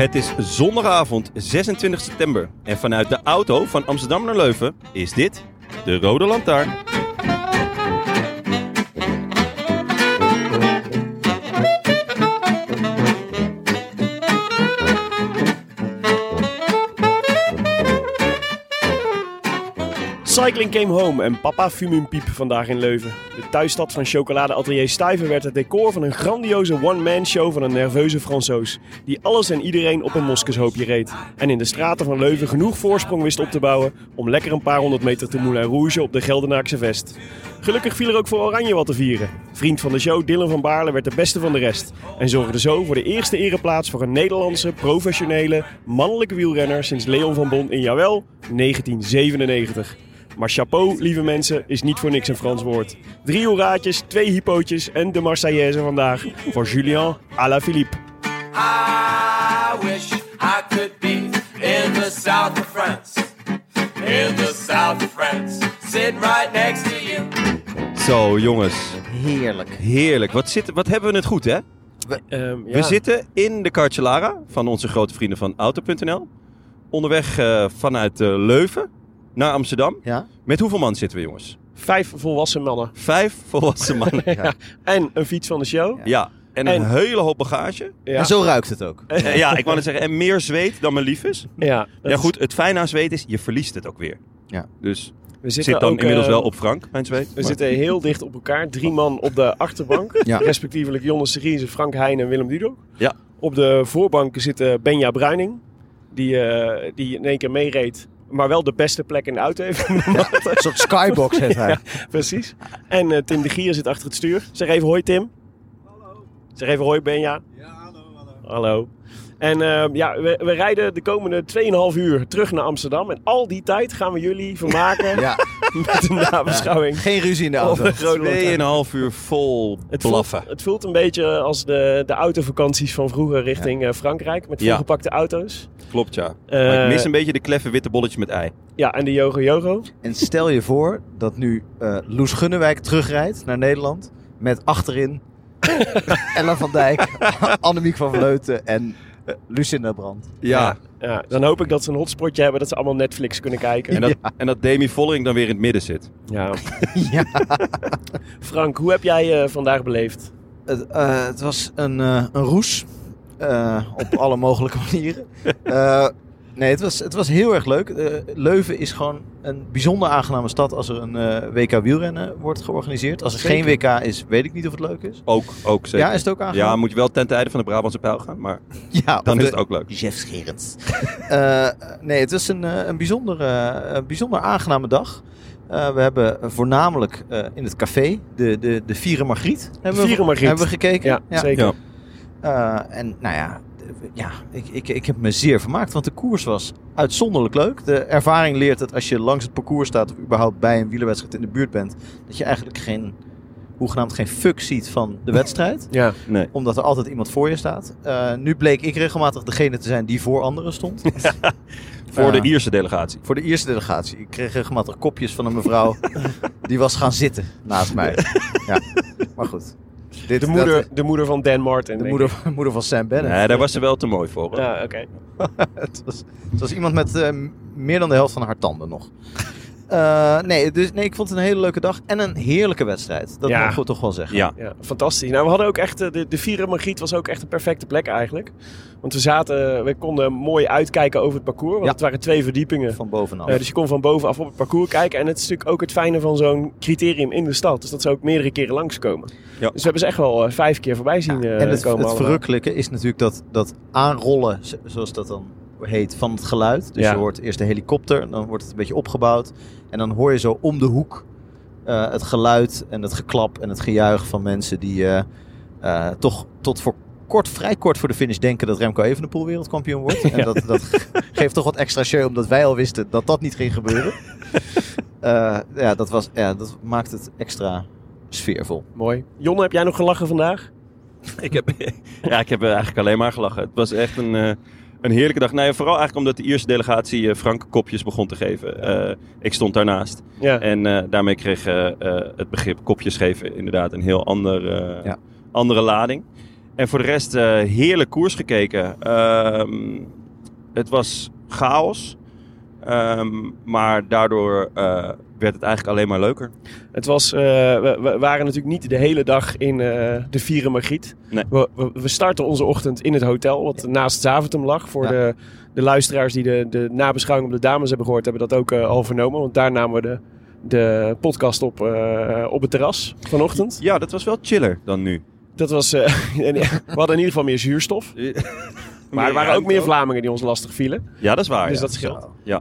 Het is zondagavond 26 september en vanuit de auto van Amsterdam naar Leuven is dit De Rode Lantaarn. Cycling came home en papa fume een piep vandaag in Leuven. De thuisstad van chocoladeatelier Stuyven werd het decor van een grandioze one-man show van een nerveuze Fransoos, die alles en iedereen op een moskushoopje reed. En in de straten van Leuven genoeg voorsprong wist op te bouwen om lekker een paar honderd meter te Moulin Rouge op de Geldenaakse Vest. Gelukkig viel er ook voor Oranje wat te vieren. Vriend van de show Dylan van Baarle werd de beste van de rest en zorgde zo voor de eerste ereplaats voor een Nederlandse, professionele, mannelijke wielrenner sinds Leon van Bon in, jawel, 1997. Maar chapeau, lieve mensen, is niet voor niks een Frans woord. 3 hoeraatjes, 2 hypootjes en de Marseillaise vandaag voor Julian Alaphilippe. I wish I could be in the south of France. In the south of France. Sit right next to you. Zo, jongens. Heerlijk. Heerlijk. Wat hebben we het goed, hè? We zitten in de Carcellara van onze grote vrienden van Auto.nl. Onderweg vanuit Leuven naar Amsterdam. Ja? Met hoeveel man zitten we, jongens? 5 volwassen mannen. 5 volwassen mannen. Ja. En een fiets van de show. Ja. Ja. En een hele hoop bagage. Ja. En zo ruikt het ook. Ja, ik wou net zeggen. En meer zweet dan mijn lief is. Ja, ja goed, het fijne aan zweet is, je verliest het ook weer. Ja. Dus we zitten zit dan ook, inmiddels wel op Frank, mijn zweet. We zitten heel dicht op elkaar. 3 man op de achterbank. Ja. Respectievelijk Jonas Seriense, Frank Heijn en Willem Dudok. Ja. Op de voorbanken zitten Benja Bruining. Die in één keer meereed. Maar wel de beste plek in de auto even. Ja, een soort skybox heeft hij. Ja, precies. En Tim de Gier zit achter het stuur. Zeg even hoi, Tim. Hallo. Zeg even hoi, Benja. Ja, hallo. En we rijden de komende 2,5 uur terug naar Amsterdam. En al die tijd gaan we jullie vermaken met een nabeschouwing. Ja, geen ruzie in de auto. 2,5 uur vol blaffen. Het voelt een beetje als de autovakanties van vroeger richting Frankrijk. Met volgepakte auto's. Klopt, ja. Maar ik mis een beetje de kleffe witte bolletjes met ei. Ja, en de jogo-jogo. En stel je voor dat nu Loes Gunnewijk terugrijdt naar Nederland. Met achterin Ella van Dijk, Annemiek van Vleuten en Lucinda Brandt. Ja. Ja, dan hoop ik dat ze een hotspotje hebben dat ze allemaal Netflix kunnen kijken. En dat Demi Vollering dan weer in het midden zit. Ja. Ja. Frank, hoe heb jij vandaag beleefd? Het was een roes. Op alle mogelijke manieren. Nee, het was heel erg leuk. Leuven is gewoon een bijzonder aangename stad als er een WK wielrennen wordt georganiseerd. Als er geen WK is, weet ik niet of het leuk is. Ook zeker. Ja, is het ook aangenaam? Ja, moet je wel ten tijde van de Brabantse Pijl gaan, maar dan is het ook leuk. Jeff Scherens. Nee, het was een bijzonder aangename dag. We hebben voornamelijk in het café de Vieren Margriet hebben we gekeken. Ja, zeker. Ja. En nou ja, ik heb me zeer vermaakt, want de koers was uitzonderlijk leuk. De ervaring leert dat als je langs het parcours staat of überhaupt bij een wielerwedstrijd in de buurt bent, dat je eigenlijk hoegenaamd geen fuck ziet van de wedstrijd. Ja, nee. Omdat er altijd iemand voor je staat. Nu bleek ik regelmatig degene te zijn die voor anderen stond. Ja. Voor de Ierse delegatie. Voor de Ierse delegatie. Ik kreeg regelmatig kopjes van een mevrouw die was gaan zitten naast mij. Ja, maar goed. De moeder van Dan Martin. De moeder van Sam Bennett. Nee, daar was ze wel te mooi voor. Hoor. Ja, oké. Het was iemand met meer dan de helft van haar tanden nog. Nee, ik vond het een hele leuke dag en een heerlijke wedstrijd. Dat moet ik toch wel zeggen. Ja. Ja, fantastisch. Nou, we hadden ook echt de Vieren Margriet was ook echt een perfecte plek eigenlijk. Want we konden mooi uitkijken over het parcours. Want het waren 2 verdiepingen. Van bovenaf. Dus je kon van bovenaf op het parcours kijken. En het is natuurlijk ook het fijne van zo'n criterium in de stad. Dus dat ze ook meerdere keren langskomen. Ja. Dus we hebben ze echt wel 5 keer voorbij zien komen. En het verrukkelijke is natuurlijk dat aanrollen, zoals dat dan heet van het geluid. Dus je hoort eerst de helikopter, dan wordt het een beetje opgebouwd. En dan hoor je zo om de hoek het geluid en het geklap en het gejuich van mensen die toch tot voor vrij kort voor de finish denken dat Remco Evenepoel wereldkampioen wordt. En dat geeft toch wat extra show, omdat wij al wisten dat dat niet ging gebeuren. Dat maakt het extra sfeervol. Mooi. Jonne, heb jij nog gelachen vandaag? Ik heb eigenlijk alleen maar gelachen. Het was echt een heerlijke dag. Nee, vooral eigenlijk omdat de Ierse delegatie franke kopjes begon te geven. Ik stond daarnaast. Ja. En daarmee kreeg het begrip kopjes geven inderdaad een heel andere lading. En voor de rest heerlijk koers gekeken. Het was chaos. Maar daardoor werd het eigenlijk alleen maar leuker. Het was, we waren natuurlijk niet de hele dag in de Vieren Margriet. Nee. We starten onze ochtend in het hotel, wat naast Zaventem lag. Voor de luisteraars die de nabeschouwing op de dames hebben gehoord, hebben dat ook al vernomen. Want daar namen we de podcast op het terras vanochtend. Ja, dat was wel chiller dan nu. Dat was, we hadden in ieder geval meer zuurstof. Maar er waren ook meer Vlamingen die ons lastig vielen. Ja, dat is waar. Dus dat scheelt. Ja.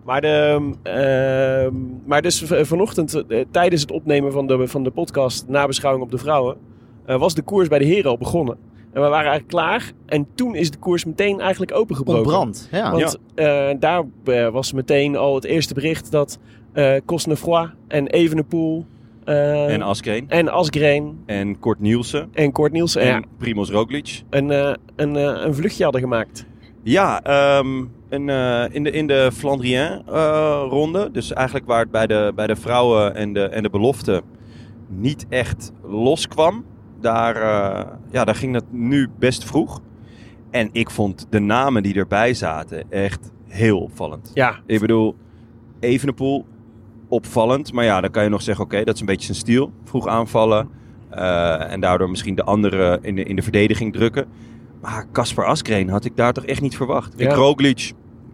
Maar dus vanochtend, tijdens het opnemen van de podcast Nabeschouwing op de Vrouwen, was de koers bij de heren al begonnen. En we waren eigenlijk klaar. En toen is de koers meteen eigenlijk opengebroken. Ontbrand, ja. Want daar was meteen al het eerste bericht dat Cosnefroy en Evenepoel... En Asgreen. En Cort Nielsen. En Primoz Roglic. Een vluchtje hadden gemaakt. Ja, in de Flandrien ronde. Dus eigenlijk waar het bij de vrouwen en de belofte niet echt loskwam. Daar ging het nu best vroeg. En ik vond de namen die erbij zaten echt heel opvallend. Ja. Ik bedoel, Evenepoel... opvallend, maar ja, dan kan je nog zeggen... oké, dat is een beetje zijn stijl. Vroeg aanvallen en daardoor misschien de anderen in de verdediging drukken. Maar Kasper Asgreen had ik daar toch echt niet verwacht. Ja. Roglic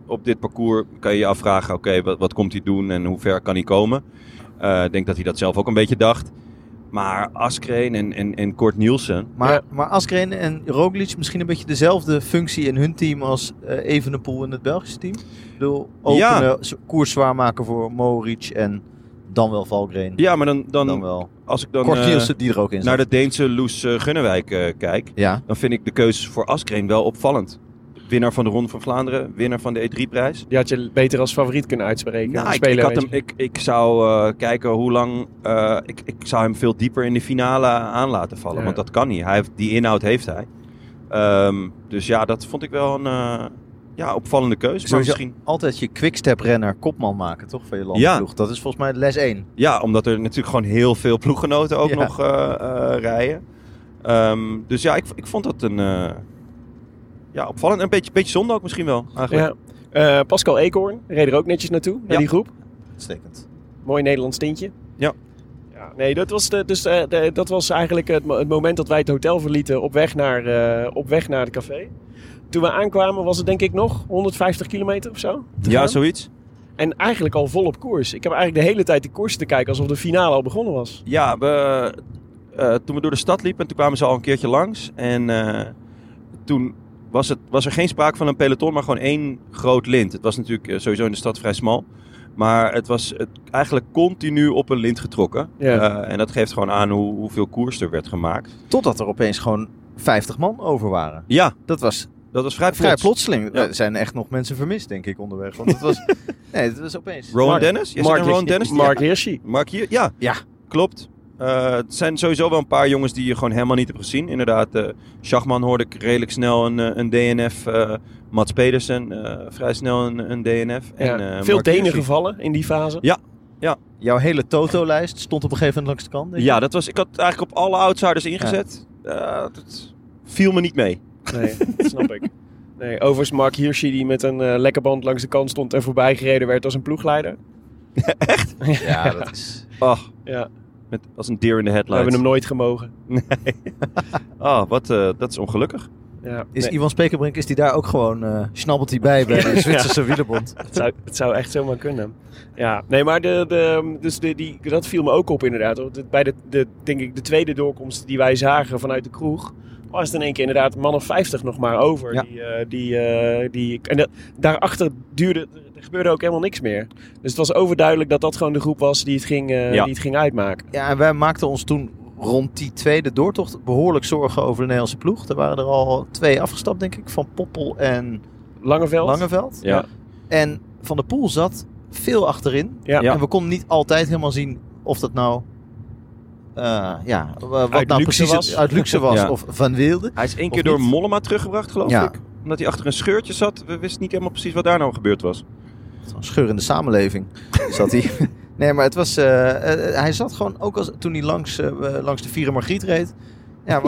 op dit parcours kan je je afvragen... oké, wat komt hij doen en hoe ver kan hij komen? Ik denk dat hij dat zelf ook een beetje dacht. Maar Asgreen en Cort Nielsen... Maar Asgreen en Roglic misschien een beetje dezelfde functie in hun team... als Evenepoel in het Belgische team? Ik bedoel, openen, koers zwaar maken voor Mohoric en dan wel Valgren. Ja, maar dan wel. Als ik dan Cort Nielsen die er ook in zat. Naar de Deense Loes Gunnewijk kijk... Ja. Dan vind ik de keuze voor Asgreen wel opvallend. Winnaar van de Ronde van Vlaanderen, winnaar van de E3-prijs. Die had je beter als favoriet kunnen uitspreken. Nou, ik zou kijken hoe lang... Ik zou hem veel dieper in de finale aan laten vallen. Ja. Want dat kan niet. Die inhoud heeft hij. Dus ja, dat vond ik wel een opvallende keuze. Maar misschien altijd je quickstep-renner kopman maken, toch? Van je landploeg. Ja. Dat is volgens mij les 1. Ja, omdat er natuurlijk gewoon heel veel ploeggenoten ook nog rijden. Dus ja, ik vond dat een... Ja, opvallend. En een beetje zonde ook misschien wel, eigenlijk. Ja. Pascal Eekhoorn reed er ook netjes naartoe, naar die groep. Uitstekend. Mooi Nederlands tintje. Ja. Dat was eigenlijk het moment dat wij het hotel verlieten op weg naar het café. Toen we aankwamen was het denk ik nog 150 kilometer of zo. Ja, zoiets. En eigenlijk al vol op koers. Ik heb eigenlijk de hele tijd de koers te kijken alsof de finale al begonnen was. Ja, toen we door de stad liepen, toen kwamen ze al een keertje langs. En toen... Was er geen sprake van een peloton, maar gewoon één groot lint. Het was natuurlijk sowieso in de stad vrij smal. Maar het was eigenlijk continu op een lint getrokken. Ja. En dat geeft gewoon aan hoeveel koers er werd gemaakt. Totdat er opeens gewoon 50 man over waren. Ja. Dat was vrij plotseling. Ja. Er zijn echt nog mensen vermist, denk ik, onderweg. Want het was... nee, het was opeens... Rowan Dennis? Marc Hirschi. Ja, klopt. Het zijn sowieso wel een paar jongens die je gewoon helemaal niet hebt gezien. Inderdaad, Schachman hoorde ik redelijk snel een DNF. Mats Pedersen vrij snel een DNF. Ja, en, veel Denen gevallen in die fase. Ja. Jouw hele Toto-lijst stond op een gegeven moment langs de kant. Ja, dat was, ik had eigenlijk op alle outsiders ingezet. Ja. Dat viel me niet mee. Nee, dat snap ik. Nee, overigens Marc Hirschi die met een lekkerband langs de kant stond en voorbij gereden werd als een ploegleider. Echt? Ja, dat is... Oh. Ja. Als een deer in de headlights. We hebben hem nooit gemogen. Nee. Dat is ongelukkig. Ja, is Ivan Spekerbrink, is die daar ook gewoon... snabbelt hij bij de Zwitserse wielerbond? Het zou echt zomaar kunnen. Ja, nee, maar dat viel me ook op inderdaad. Bij de tweede doorkomst die wij zagen vanuit de kroeg... was het in één keer inderdaad man of 50 nog maar over. Ja. Daarachter duurde... Er gebeurde ook helemaal niks meer. Dus het was overduidelijk dat dat gewoon de groep was die het ging, die het ging uitmaken. Ja, en wij maakten ons toen rond die tweede doortocht behoorlijk zorgen over de Nederlandse ploeg. Er waren er al 2 afgestapt, denk ik. Van Poppel en Langeveld. Ja. En Van der Poel zat veel achterin. Ja. En we konden niet altijd helemaal zien of dat nou... wat uit nou precies was. Uit luxe was of van wilde. Hij is 1 keer door Mollema teruggebracht, geloof ik. Omdat hij achter een scheurtje zat. We wisten niet helemaal precies wat daar nou gebeurd was. Een scheur in de samenleving zat hij. Nee, maar het was... hij zat gewoon ook als toen hij langs de Vieren Margriet reed. Ja,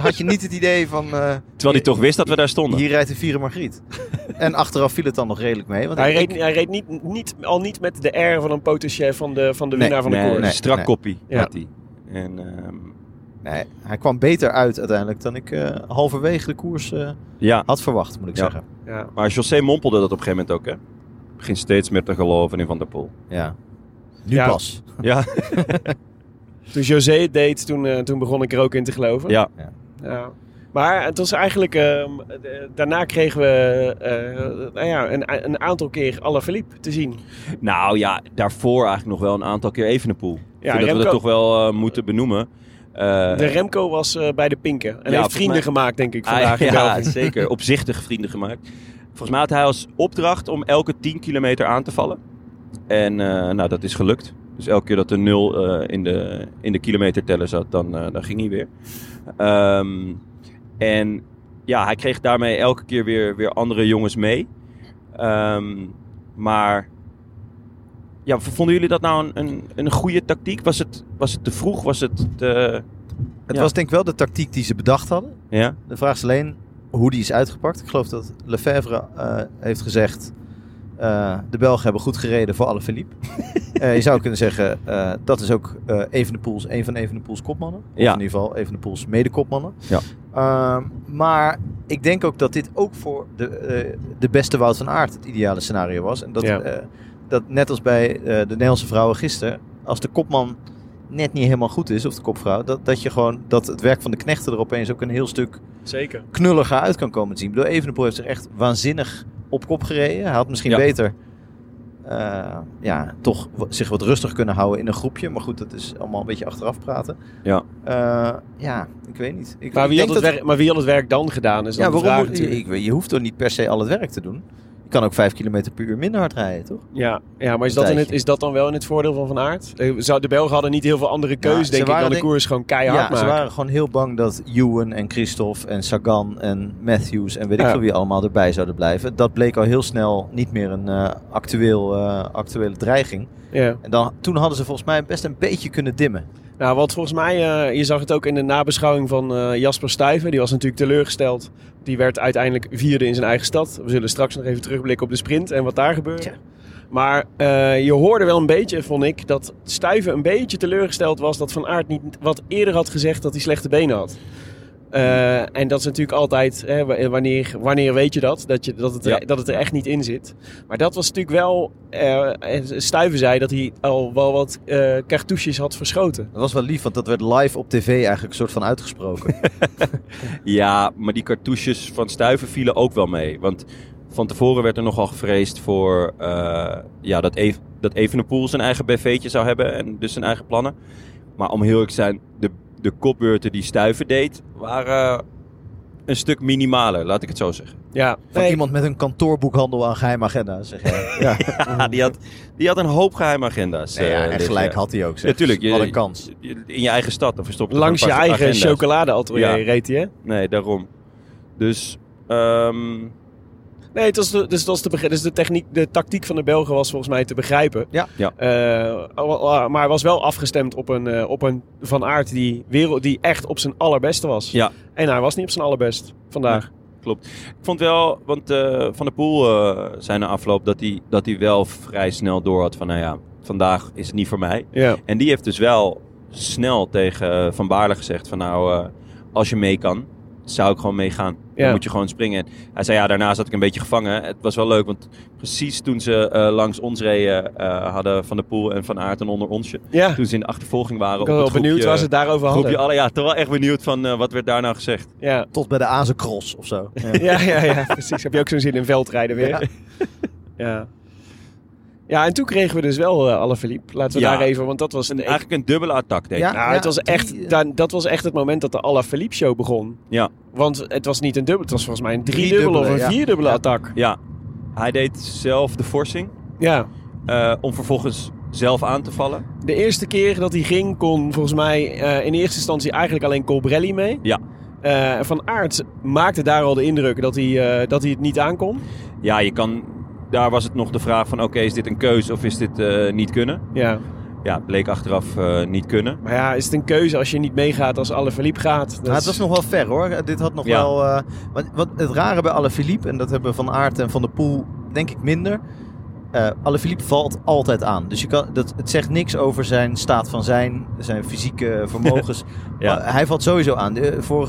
had je niet het idee van... terwijl hij toch wist dat we daar stonden. Hier rijdt de Vieren Margriet. En achteraf viel het dan nog redelijk mee. Want hij reed niet met de R van een potentief van de winnaar van de koers. Strak koppie had hij. En, hij kwam beter uit uiteindelijk dan ik halverwege de koers had verwacht, moet ik zeggen. Ja. Maar José mompelde dat op een gegeven moment ook, hè? Begint steeds meer te geloven in Van der Poel. Ja. Nu pas. Ja. Toen José het deed, toen begon ik er ook in te geloven. Ja. Maar het was eigenlijk... daarna kregen we een aantal keer Alaphilippe te zien. Nou ja, daarvoor eigenlijk nog wel een aantal keer Evenepoel. Ja, zodat Remco, we dat toch wel moeten benoemen. De Remco was bij de pinken. En heeft vrienden gemaakt, denk ik, vandaag. Ja, zeker. Opzichtig vrienden gemaakt. Volgens mij had hij als opdracht om elke 10 kilometer aan te vallen. En dat is gelukt. Dus elke keer dat er 0 in de kilometerteller zat, dan ging hij weer. Hij kreeg daarmee elke keer weer andere jongens mee. Maar vonden jullie dat nou een goede tactiek? Was het te vroeg? Was het te... Het was denk ik wel de tactiek die ze bedacht hadden. Ja. De vraag is alleen... hoe die is uitgepakt. Ik geloof dat Lefebvre heeft gezegd... de Belgen hebben goed gereden voor Alaphilippe. Je zou kunnen zeggen... dat is ook een van Evenepoels kopmannen. Of in ieder geval Evenepoels medekopmannen. Ja. Maar ik denk ook dat dit ook voor de beste Wout van Aert... het ideale scenario was. En dat net als bij de Nederlandse vrouwen gisteren... als de kopman net niet helemaal goed is, of de kopvrouw... dat je gewoon dat het werk van de knechten er opeens ook een heel stuk... Zeker. Knulliger uit kan komen te zien. Ik bedoel, Evenepoel heeft zich echt waanzinnig op kop gereden. Hij had misschien beter toch zich wat rustig kunnen houden in een groepje. Maar goed, dat is allemaal een beetje achteraf praten. Ja, ik weet niet. Maar wie had het werk dan gedaan? Is dan de vraag natuurlijk. Je hoeft toch niet per se al het werk te doen? Je kan ook 5 kilometer per uur minder hard rijden, toch? Ja maar is dat dan wel in het voordeel van Van Aert? De Belgen hadden niet heel veel andere keus, denk ik, dan de koers gewoon keihard maken. Ja, ze waren gewoon heel bang dat Ewan en Christophe en Sagan en Matthews en weet ik veel wie allemaal erbij zouden blijven. Dat bleek al heel snel niet meer een actuele dreiging. Ja. En toen hadden ze volgens mij best een beetje kunnen dimmen. Nou, wat volgens mij, je zag het ook in de nabeschouwing van Jasper Stuyven. Die was natuurlijk teleurgesteld. Die werd uiteindelijk 4e in zijn eigen stad. We zullen straks nog even terugblikken op de sprint en wat daar gebeurde. Tja. Maar je hoorde wel een beetje, vond ik, dat Stuyven een beetje teleurgesteld was... dat Van Aert niet wat eerder had gezegd dat hij slechte benen had. En dat is natuurlijk altijd, hè, wanneer weet je dat het er echt niet in zit. Maar dat was natuurlijk wel, Stuyven zei dat hij al wel wat cartouches had verschoten. Dat was wel lief, want dat werd live op tv eigenlijk soort van uitgesproken. Ja, maar die cartouches van Stuyven vielen ook wel mee. Want van tevoren werd er nogal gevreesd voor dat Evenepoel zijn eigen BV'tje zou hebben en dus zijn eigen plannen. Maar om heel eerlijk te zijn, de kopbeurten die Stuyven deed, waren een stuk minimaler, laat ik het zo zeggen. Ja, van iemand met een kantoorboekhandel aan geheime agenda's. Zeg jij. Ja, die had een hoop geheime agenda's. Nee, en gelijk had hij ook. Natuurlijk, ja, een kans. In je eigen stad. Dan verstopt langs je eigen chocoladeatelier reed hij, hè? Nee, daarom. Dus... Nee, de tactiek van de Belgen was volgens mij te begrijpen. Ja. Maar hij was wel afgestemd op een Van Aert die echt op zijn allerbeste was. Ja. En hij was niet op zijn allerbest vandaag. Ja, klopt. Ik vond wel, want Van der Poel zei na afloop dat hij wel vrij snel door had van... nou ja, vandaag is het niet voor mij. Ja. En die heeft dus wel snel tegen Van Baarle gezegd van... nou, als je mee kan, zou ik gewoon meegaan. Ja. Dan moet je gewoon springen. En hij zei, ja, daarna zat ik een beetje gevangen. Het was wel leuk, want precies toen ze langs ons reden, hadden Van der Poel en Van Aert een onder onsje. Ja. Toen ze in de achtervolging waren. Ik ben wel benieuwd waar ze het daarover hadden. Ja, toch wel echt benieuwd van wat werd daar nou gezegd. Ja. Tot bij de Azencross of zo. Ja. ja, precies. Heb je ook zo'n zin in veldrijden weer. Ja. Ja, en toen kregen we dus wel Alaphilippe. Laten we daar even, want dat was... Eigenlijk een dubbele attack, denk ik. Ja, het was echt, dat was echt het moment dat de Alaphilippe-show begon. Ja. Want het was niet een dubbele, het was volgens mij een driedubbele of een vierdubbele attack. Ja, hij deed zelf de forsing. Ja. Om vervolgens zelf aan te vallen. De eerste keer dat hij ging, kon volgens mij in eerste instantie eigenlijk alleen Colbrelli mee. Ja. Van Aert maakte daar al de indruk dat hij het niet aankon. Ja, je kan... Daar was het nog de vraag van, oké, is dit een keuze of is dit niet kunnen? Ja. Ja, bleek achteraf niet kunnen. Maar ja, is het een keuze als je niet meegaat als Alaphilippe gaat? Dat het was nog wel ver hoor. Dit had nog wel... Wat het rare bij Alaphilippe, en dat hebben Van Aert en Van der Poel denk ik minder... Alaphilippe valt altijd aan. Dus het zegt niks over zijn staat van zijn fysieke vermogens. Ja. Hij valt sowieso aan.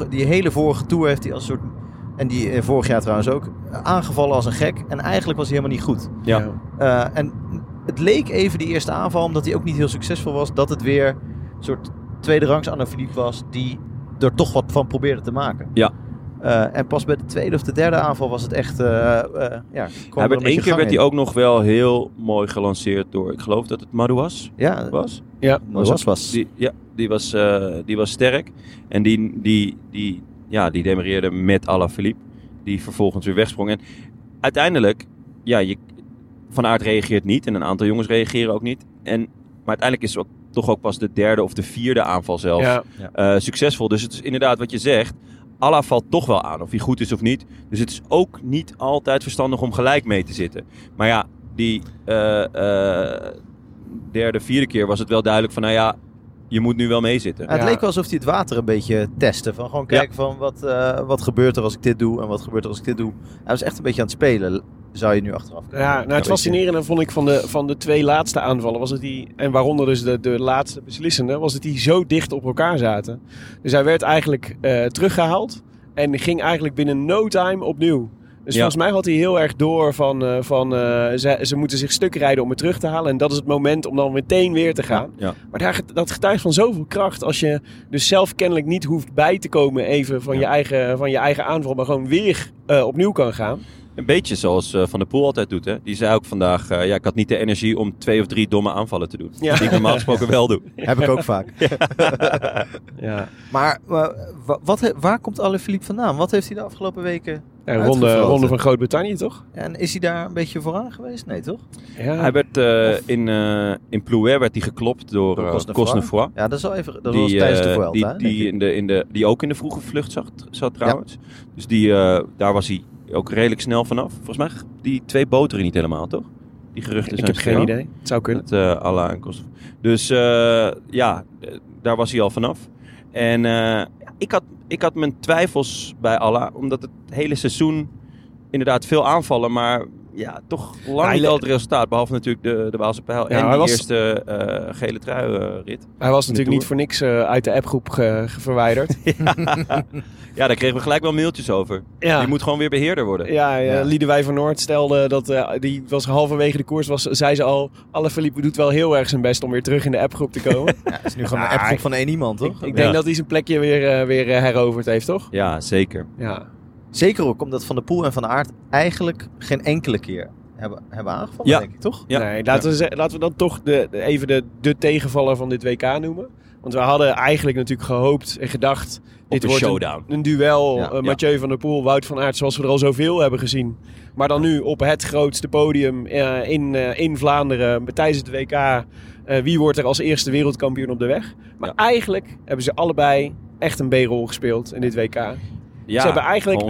Die hele vorige tour heeft hij als soort... En die vorig jaar trouwens ook. Aangevallen als een gek. En eigenlijk was hij helemaal niet goed. Ja. En het leek even die eerste aanval. Omdat hij ook niet heel succesvol was. Dat het weer een soort tweederangs Alaphilippe was. Die er toch wat van probeerde te maken. Ja. En pas bij de tweede of de derde aanval was het echt... Eén keer werd hij ook nog wel heel mooi gelanceerd door... Ik geloof dat het Madouas was. Ja, Madouas was. Die was sterk. En die demareerde met Alaphilippe. Die vervolgens weer wegsprong. En uiteindelijk, Van Aert reageert niet. En een aantal jongens reageren ook niet. Maar uiteindelijk is toch ook pas de derde of de vierde aanval zelfs succesvol. Dus het is inderdaad wat je zegt. Alla valt toch wel aan. Of hij goed is of niet. Dus het is ook niet altijd verstandig om gelijk mee te zitten. Maar ja, die derde, vierde keer was het wel duidelijk van... Je moet nu wel meezitten. Ja, het leek wel alsof hij het water een beetje testte. Van gewoon kijken van wat gebeurt er als ik dit doe en wat gebeurt er als ik dit doe. Hij was echt een beetje aan het spelen, zou je nu achteraf kunnen. Ja, het fascinerende vond ik van de twee laatste aanvallen. Was het die, en waaronder dus de laatste beslissende, was dat die zo dicht op elkaar zaten. Dus hij werd eigenlijk teruggehaald en ging eigenlijk binnen no time opnieuw. Dus volgens mij had hij heel erg door ze moeten zich stuk rijden om het terug te halen. En dat is het moment om dan meteen weer te gaan. Ja. Maar dat getuigt van zoveel kracht. Als je dus zelf kennelijk niet hoeft bij te komen even van je eigen aanval. Maar gewoon weer opnieuw kan gaan. Een beetje zoals Van der Poel altijd doet. Hè? Die zei ook vandaag, ik had niet de energie om 2 of 3 domme aanvallen te doen. Ja. Die ik normaal gesproken wel doe. Heb ik ook vaak. Ja. Maar waar komt Alaphilippe vandaan? Wat heeft hij de afgelopen weken... En ronde van Groot-Brittannië, toch? Ja, en is hij daar een beetje vooraan geweest? Nee, toch? Ja. Hij werd in Plouer werd hij geklopt door Cosnefroy. Ja, dat is al even. Dat was tijdens de Vuelta. Die ook in de vroege vlucht zat trouwens. Ja. Dus daar was hij ook redelijk snel vanaf. Volgens mij die twee boteren niet helemaal, toch? Die geruchten zijn. Ik heb geen idee. Het zou kunnen. Alla en Cosnefroy. Dus daar was hij al vanaf. En ik had mijn twijfels bij Alla, omdat het hele seizoen inderdaad veel aanvallen, maar toch lang niet het resultaat, behalve natuurlijk de Waalse Pijl en de eerste gele trui-rit. Hij was natuurlijk niet voor niks uit de appgroep verwijderd. Daar kregen we gelijk wel mailtjes over. Ja. Die moet gewoon weer beheerder worden. Ja. Liedewij van Noord stelde dat, die was halverwege de koers, zei ze al, Alaphilippe doet wel heel erg zijn best om weer terug in de appgroep te komen. Het is nu gewoon een appgroep van één iemand, toch? Ik denk dat hij zijn plekje weer heroverd heeft, toch? Ja, zeker. Ja. Zeker ook omdat Van der Poel en Van Aert eigenlijk geen enkele keer hebben aangevallen, denk ik, toch? Ja. Nee, laten we dan toch even de tegenvaller van dit WK noemen. Want we hadden eigenlijk natuurlijk gehoopt en gedacht... Dit wordt een duel, Mathieu van der Poel, Wout van Aert, zoals we er al zoveel hebben gezien. Maar dan nu op het grootste podium in Vlaanderen, tijdens het WK. Wie wordt er als eerste wereldkampioen op de weg? Maar eigenlijk hebben ze allebei echt een B-rol gespeeld in dit WK. Ja, ze hebben eigenlijk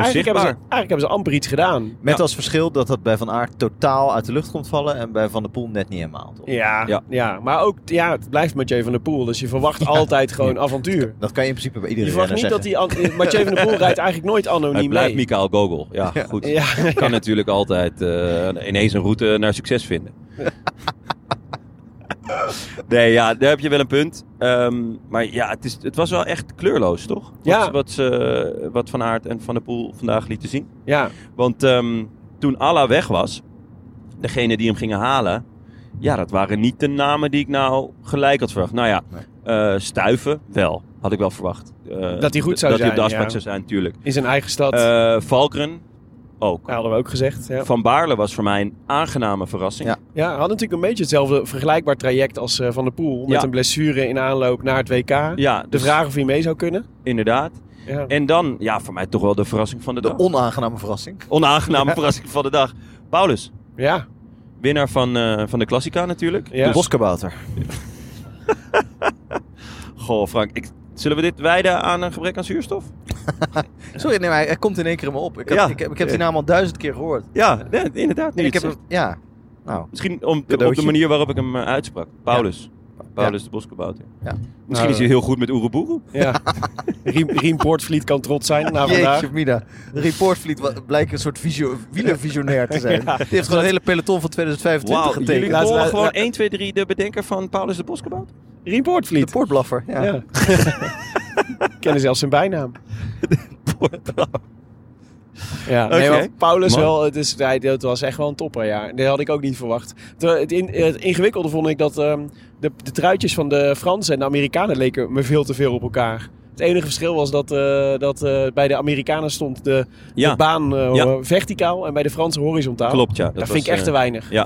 hebben ze amper iets gedaan. Met als verschil dat bij Van Aert totaal uit de lucht komt vallen en bij Van der Poel net niet helemaal. Toch? Ja, maar ook het blijft Mathieu van der Poel. Dus je verwacht altijd gewoon avontuur. Dat kan je in principe bij iedereen zeggen. Je verwacht niet dat Mathieu van der Poel rijdt eigenlijk nooit anoniem mee. Hij blijft Michael Gogol. Ja, goed. Ja. Kan natuurlijk altijd ineens een route naar succes vinden. Nee, ja, daar heb je wel een punt. Maar ja, het was wel echt kleurloos, toch? Wat Van Aert en Van der Poel vandaag lieten zien. Ja. Want toen Alla weg was, degene die hem gingen halen... Ja, dat waren niet de namen die ik nou gelijk had verwacht. Nou ja, nee. Stuyven wel. Had ik wel verwacht. Dat hij goed zou zijn. Dat hij op de afspraak zou zijn, natuurlijk. In zijn eigen stad. Valgren ook. Dat hadden we ook gezegd. Ja. Van Baarle was voor mij een aangename verrassing. Ja, hij had natuurlijk een beetje hetzelfde vergelijkbaar traject als Van der Poel. Met een blessure in aanloop naar het WK. Ja, dus de vraag of hij mee zou kunnen. Inderdaad. Ja. En dan, voor mij toch wel de verrassing van de dag. De onaangename verrassing. Verrassing van de dag. Paulus. Ja. Winnaar van de Klassica natuurlijk. Ja. De Boskebouwt. Goh, Frank. Zullen we dit wijden aan een gebrek aan zuurstof? Sorry, nee, maar hij komt in één keer in me op. Ik heb die naam al 1000 keer gehoord. Ja, inderdaad. Nu misschien op de manier waarop ik hem uitsprak. Paulus. Ja. Paulus de Boskebouwt. Ja. Misschien is hij heel goed met Oeroboeroe. Ja. Rien Poortvliet kan trots zijn na vandaag. Jeetje Mina. Rien Poortvliet blijkt een soort wielervisionair te zijn. Die heeft gewoon een hele peloton van 2025 getekend. Jullie horen gewoon 1, 2, 3 de bedenker van Paulus de Boskebouwt? Rien Poortvliet. De poortblaffer, ja. Kennen zelfs zijn bijnaam. De poortblaffer. Ja, okay. Paulus wel. Het was echt wel een topper, ja. Dat had ik ook niet verwacht. Het ingewikkelde vond ik dat de truitjes van de Fransen en de Amerikanen leken me veel te veel op elkaar. Het enige verschil was dat bij de Amerikanen stond de baan verticaal en bij de Fransen horizontaal. Klopt, ja. Dat vind ik echt te weinig. Ja.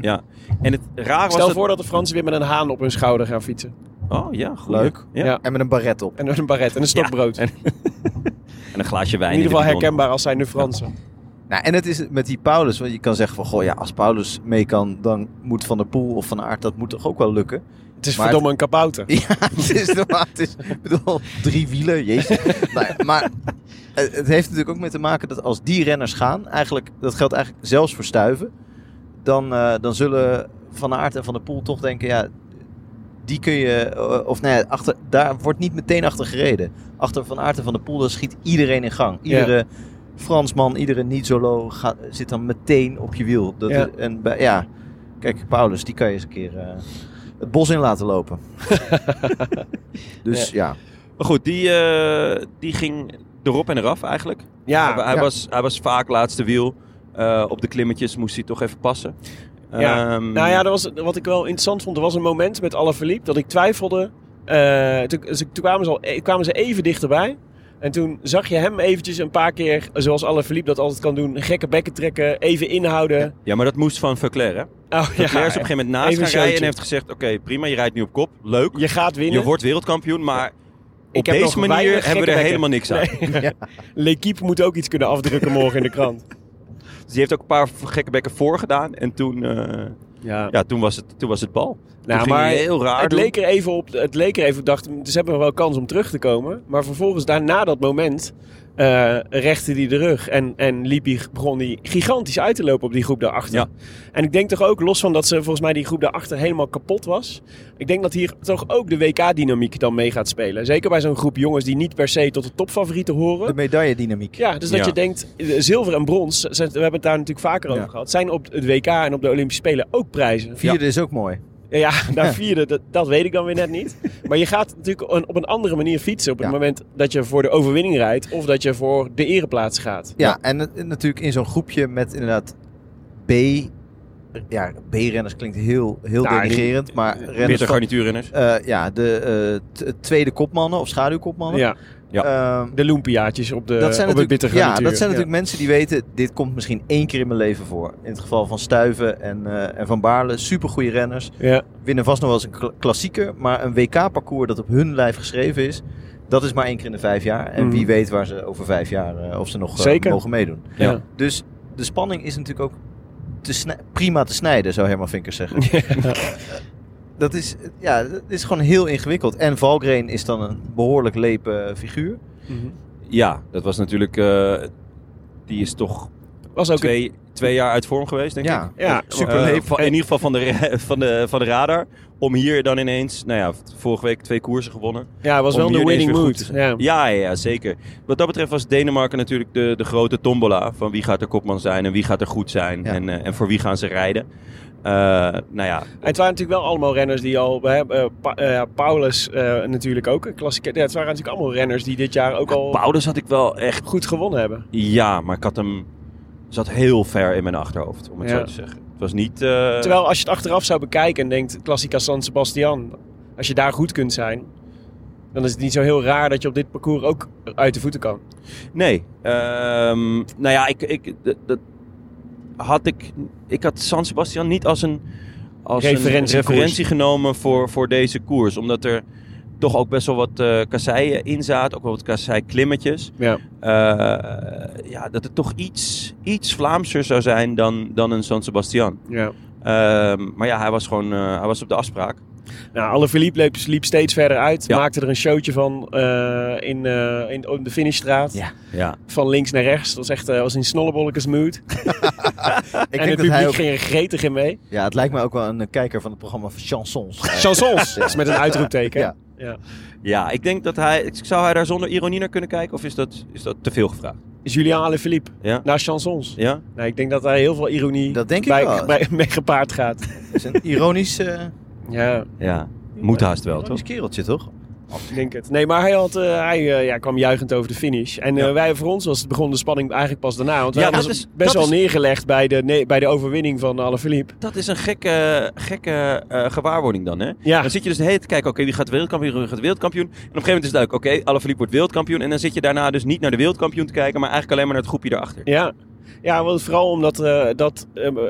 Ja. En het raar was Stel voor dat de Fransen weer met een haan op hun schouder gaan fietsen. Oh ja, goed. Leuk. Ja. Ja. En met een baret op. En met een baret en een stokbrood. Ja. En een glaasje wijn. In ieder geval herkenbaar als zijn de Fransen. Ja. Nou, en het is met die Paulus. Want je kan zeggen van, als Paulus mee kan, dan moet Van der Poel of Van Aert, dat moet toch ook wel lukken. Het is verdomme een kabouter. Ja, het is drie wielen, jezus. Maar het heeft natuurlijk ook mee te maken dat als die renners gaan, dat geldt eigenlijk zelfs voor Stuyven, dan zullen Van Aert en Van der Poel toch denken, die kun je, daar wordt niet meteen achter gereden. Achter Van Aert en Van der Poel, dan schiet iedereen in gang. Iedere Fransman, iedere Nizzolo zit dan meteen op je wiel. Kijk, Paulus, die kan je eens een keer het bos in laten lopen. Dus. Maar goed, die ging erop en eraf eigenlijk. Ja. Hij was vaak laatste wiel. Op de klimmetjes moest hij toch even passen. Ja. Wat ik wel interessant vond, er was een moment met Alaphilippe dat ik twijfelde. Toen kwamen ze even dichterbij. En toen zag je hem eventjes een paar keer, zoals Alaphilippe dat altijd kan doen, gekke bekken trekken, even inhouden. Ja, maar dat moest van Verclair, hè? Verclair is op een gegeven moment naast gaan rijden en heeft gezegd, oké, prima, je rijdt nu op kop, leuk. Je gaat winnen. Je wordt wereldkampioen, maar deze manier hebben we er helemaal niks aan. Nee. Ja. L'Equipe moet ook iets kunnen afdrukken morgen in de krant. Dus die heeft ook een paar gekke bekken voorgedaan. En toen was het bal. Nou, maar heel raar. Het leek er even op. Dacht, dus hebben we wel kans om terug te komen. Maar vervolgens, na dat moment, rechtte hij de rug. En begon hij gigantisch uit te lopen op die groep daarachter. Ja. En ik denk toch ook, los van dat ze volgens mij die groep daarachter helemaal kapot was. Ik denk dat hier toch ook de WK-dynamiek dan mee gaat spelen. Zeker bij zo'n groep jongens die niet per se tot de topfavorieten horen. De medaille-dynamiek. Ja, dus dat je denkt, zilver en brons, we hebben het daar natuurlijk vaker over gehad, zijn op het WK en op de Olympische Spelen ook prijzen. Vierde is ook mooi. Ja, vierde, dat weet ik dan weer net niet. Maar je gaat natuurlijk op een andere manier fietsen op het moment dat je voor de overwinning rijdt of dat je voor de ereplaats gaat. Ja, en natuurlijk in zo'n groepje met inderdaad B-renners klinkt heel denigrerend, maar renners, garnituurrenners. De tweede kopmannen of schaduwkopmannen. Ja. Ja. De loempiaatjes op het bitter garnituur. Ja, dat zijn natuurlijk mensen die weten, dit komt misschien één keer in mijn leven voor. In het geval van Stuyven en Van Baarle, supergoeie renners. Ja. Winnen vast nog wel eens een klassieker, maar een WK-parcours dat op hun lijf geschreven is, dat is maar één keer in de 5 jaar. En wie weet waar ze over 5 jaar, of ze nog mogen meedoen. Ja. Ja. Dus de spanning is natuurlijk ook prima te snijden, zou Herman Vinkers zeggen. Ja. Dat is gewoon heel ingewikkeld. En Valgren is dan een behoorlijk lepe figuur. Mm-hmm. Ja, dat was natuurlijk... die is toch twee jaar uit vorm geweest, denk ik. Ja, super leep. In ieder geval van de radar. Om hier dan ineens... vorige week 2 koersen gewonnen. Ja, het was wel de winning mood. Ja, zeker. Wat dat betreft was Denemarken natuurlijk de grote tombola. Van wie gaat er kopman zijn en wie gaat er goed zijn. En voor wie gaan ze rijden. Nou ja. Het waren natuurlijk wel allemaal renners die al... Paulus natuurlijk ook. Een klassieker. Ja, het waren natuurlijk allemaal renners die dit jaar ook al... Paulus had ik wel echt... Goed gewonnen hebben. Ja, maar ik had hem... Zat heel ver in mijn achterhoofd, om het zo te zeggen. Het was niet... Terwijl als je het achteraf zou bekijken en denkt... Klassica San Sebastian. Als je daar goed kunt zijn... Dan is het niet zo heel raar dat je op dit parcours ook uit de voeten kan. Nee. Nou ja, ik had San Sebastian niet als een referentie genomen voor deze koers. Omdat er toch ook best wel wat kasseien in zaten. Ook wel wat kasseiklimmetjes. Ja. Dat het toch iets Vlaamser zou zijn dan een San Sebastian. Ja. Maar ja, hij was gewoon hij was op de afspraak. Nou, Alaphilippe liep steeds verder uit. Ja. Maakte er een showtje van in de finishstraat. Ja. Ja. Van links naar rechts. Dat was echt was in snollebollekes mood. En het publiek ging er gretig in mee. Ja, het lijkt me ook wel een kijker van het programma van Chansons. Chansons! Ja. Dat is met een uitroepteken. Ja. Ja. Ja, ik denk dat zou hij daar zonder ironie naar kunnen kijken? Of is dat te veel gevraagd? Julian Alaphilippe naar Chansons. Ja? Nou, ik denk dat daar heel veel ironie mee gepaard gaat. Dat is een ironisch... Ja, moet haast wel, toch? Een kereltje, toch? Ik denk het. Nee, maar hij kwam juichend over de finish. En voor ons begon de spanning eigenlijk pas daarna. Want wij hadden best wel neergelegd bij de overwinning van Alaphilippe. Dat is een gekke gewaarwording dan, hè? Ja. Dan zit je dus de hele tijd te kijken, oké, wie gaat wereldkampioen. En op een gegeven moment is het duidelijk, oké, Alaphilippe wordt wereldkampioen. En dan zit je daarna dus niet naar de wereldkampioen te kijken, maar eigenlijk alleen maar naar het groepje daarachter. Ja. Ja, want vooral omdat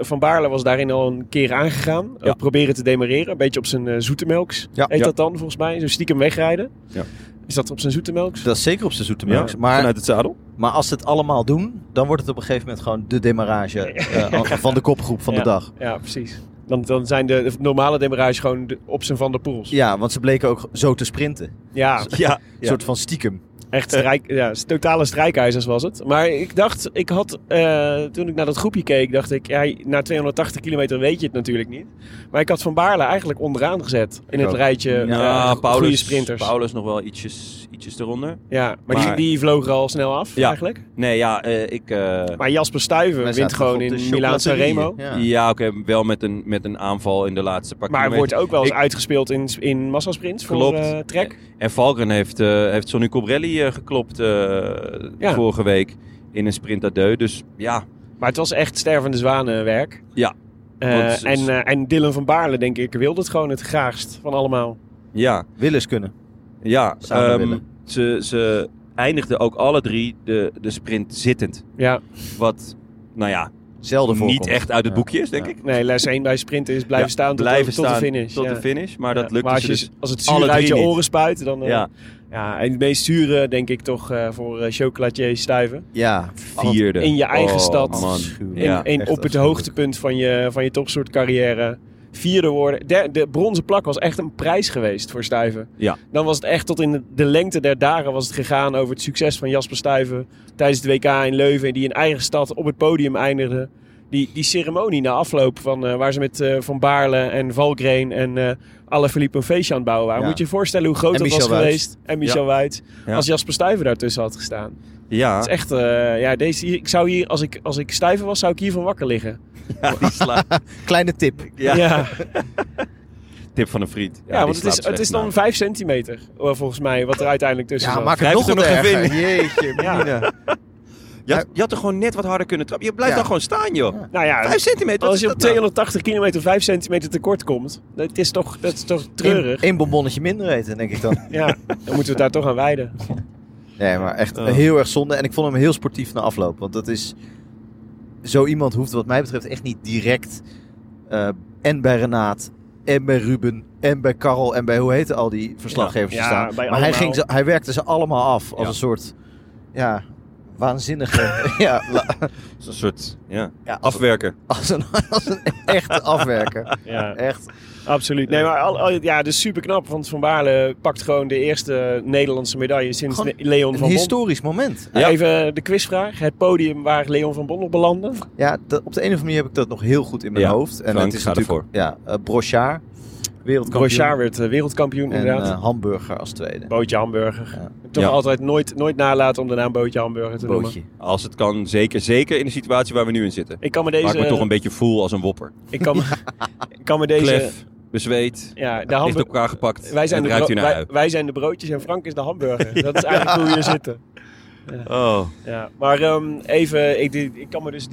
Van Baarle was daarin al een keer aangegaan. Ja. Proberen te demareren. Een beetje op zijn zoetemelks. Ja. Heet dat dan volgens mij? Zo stiekem wegrijden. Ja. Is dat op zijn zoetemelks? Dat is zeker op zijn zoetemelks. Ja. Maar, vanuit het zadel. Maar als ze het allemaal doen, dan wordt het op een gegeven moment gewoon de demarrage van de kopgroep van de dag. Ja, precies. Dan zijn de normale demarages gewoon op zijn Van der Poels. Ja, want ze bleken ook zo te sprinten. Ja. Een soort van stiekem. Echt totale strijkijzers was het. Maar ik dacht, toen ik naar dat groepje keek, dacht ik... Ja, na 280 kilometer weet je het natuurlijk niet. Maar ik had Van Baarle eigenlijk onderaan gezet. In het rijtje goede sprinters. Paulus nog wel ietsjes eronder. Ja, maar die vloog er al snel af eigenlijk. Nee, maar Jasper Stuyven wint gewoon in Milaan-Sanremo. Ja, oké, wel met een aanval in de laatste paar kilometer. Maar wordt ook wel eens uitgespeeld in massasprints voor Trek. En Valgren heeft Sonny Colbrelli geklopt vorige week in een sprint à deux. Dus ja. Maar het was echt stervende zwanenwerk. Ja. En Dylan van Baarle, denk ik, wilde het gewoon het graagst van allemaal. Ja. Willen kunnen. Ja. Ze eindigden ook alle drie de sprint zittend. Ja. Wat, nou ja, zelden voorkomt. Niet echt uit het boekje is, denk ik. Nee, les 1 bij sprinten is blijven staan tot de finish. Tot de finish, maar dat lukte maar als het zuur uit je oren spuit, dan... Ja, en het meest zure, denk ik toch, voor chocolatier Stuyven. Ja, 4e. In je eigen stad. Man. Op het hoogtepunt van je topsoort carrière. 4e worden. De bronzen plak was echt een prijs geweest voor Stuyven. Ja. Dan was het echt tot in de lengte der dagen was het gegaan over het succes van Jasper Stuyven tijdens het WK in Leuven. Die in eigen stad op het podium eindigde. Die ceremonie na afloop van waar ze met Van Baarle en Valgren en Alaphilippe een feestje aan het bouwen waren. Ja. Moet je je voorstellen hoe groot dat was geweest. En Michel Wuyts. Ja. Als Jasper Stuyven daartussen had gestaan. Ja. Het is echt... ik zou hier, als ik Stuyven was, zou ik hier van wakker liggen. Ja, die kleine tip. Ja. Tip van een vriend. Ja, want het is dan 5 centimeter, volgens mij, wat er uiteindelijk tussen zat. Ja, maak het nog erger. Jeetje, Mina. Je had er gewoon net wat harder kunnen trappen. Je blijft dan gewoon staan, joh. Ja. Nou ja, 5 centimeter. Als je op 280 kilometer 5 centimeter tekort komt... Dat is toch treurig. Eén bonbonnetje minder eten, denk ik dan. Ja, dan moeten we het daar toch aan wijden. Nee, maar echt heel erg zonde. En ik vond hem heel sportief na afloop. Want dat is... Zo iemand hoeft wat mij betreft echt niet direct... en bij Renaat... en bij Ruben... en bij Karel... en bij hoe heette al die verslaggevers te staan. Maar hij werkte ze allemaal af. Als een soort... Ja... Waanzinnige. Zo'n soort afwerken. Als een echte afwerker. Ja, echt. Absoluut. Nee, maar dus super knap. Want Van Baarle pakt gewoon de eerste Nederlandse medaille sinds gewoon Leon van Bon. Een historisch moment. Ja. Even de quizvraag. Het podium waar Leon van Bon op belandde. Ja, op de een of andere manier heb ik dat nog heel goed in mijn hoofd. En Frank, het is natuurlijk Brochard. Rochard werd wereldkampioen inderdaad. En Hamburger als tweede. Bootje Hamburger. Ja. Toch altijd nooit nalaten om de naam Bootje Hamburger te noemen. Als het kan, zeker in de situatie waar we nu in zitten. Ik kan me deze... Maak me toch een beetje voel als een wopper. Ik kan me deze... Klef, bezweet, ligt op elkaar gepakt. Wij zijn, wij zijn de broodjes en Frank is de hamburger. Dat is eigenlijk hoe we hier zitten. Ja. Oh. Ja, maar even, ik kan me dus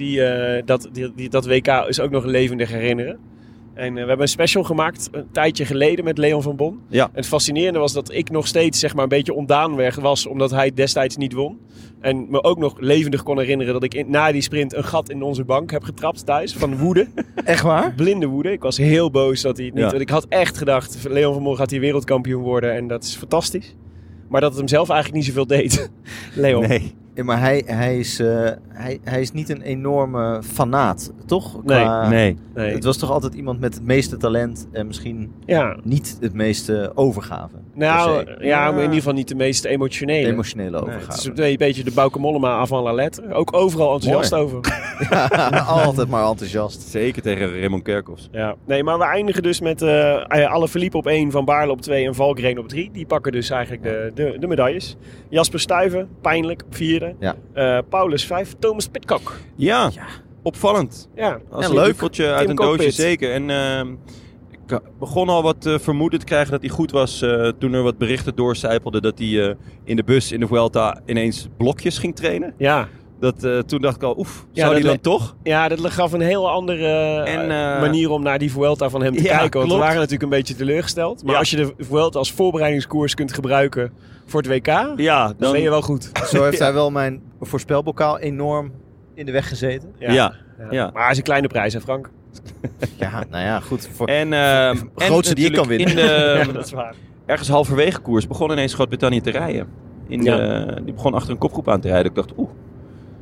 dat WK is ook nog levendig herinneren. En we hebben een special gemaakt een tijdje geleden met Leon van Bon. Ja. En het fascinerende was dat ik nog steeds zeg maar, een beetje ondaanweg was, omdat hij destijds niet won. En me ook nog levendig kon herinneren dat ik na die sprint een gat in onze bank heb getrapt thuis. Van woede. Echt waar? Blinde woede. Ik was heel boos dat hij het niet... Ja. Want ik had echt gedacht, Leon van Bon gaat hier wereldkampioen worden en dat is fantastisch. Maar dat het hem zelf eigenlijk niet zoveel deed. Leon. Nee. Ja, maar hij is niet een enorme fanaat, toch? Nee. Het was toch altijd iemand met het meeste talent en misschien niet het meeste overgave? Nou, maar in ieder geval niet de meest emotionele. De emotionele overgave. Het is een beetje de Bouke Mollema avant la lettre. Ook overal enthousiast over. Ja, altijd maar enthousiast. Zeker tegen Raymond Kerkhoffs. Ja. Nee, maar we eindigen dus met Alaphilippe op 1, Van Baarle op 2 en Valgren op 3. Die pakken dus eigenlijk de medailles. Jasper Stuyven, pijnlijk, op 4. Ja. Paulus 5, Thomas Pidcock. Ja, opvallend. Ja. Als een leukeltje uit een doosje, zeker. En ik begon al wat vermoeden te krijgen dat hij goed was toen er wat berichten doorcijpelden dat hij in de bus in de Vuelta ineens blokjes ging trainen. Ja. Toen dacht ik al, zou hij dan toch? Ja, dat gaf een heel andere manier om naar die Vuelta van hem te kijken. Want we waren natuurlijk een beetje teleurgesteld. Maar als je de Vuelta als voorbereidingskoers kunt gebruiken voor het WK, dan ben je wel goed. Zo heeft hij wel mijn voorspelbokaal enorm in de weg gezeten. Ja. Maar hij is een kleine prijs, hè Frank? Ja, nou ja, goed. En grootste die je kan winnen. Dat is waar. Ergens halverwege koers begon ineens Groot-Brittannië te rijden. Die begon achter een kopgroep aan te rijden. Ik dacht,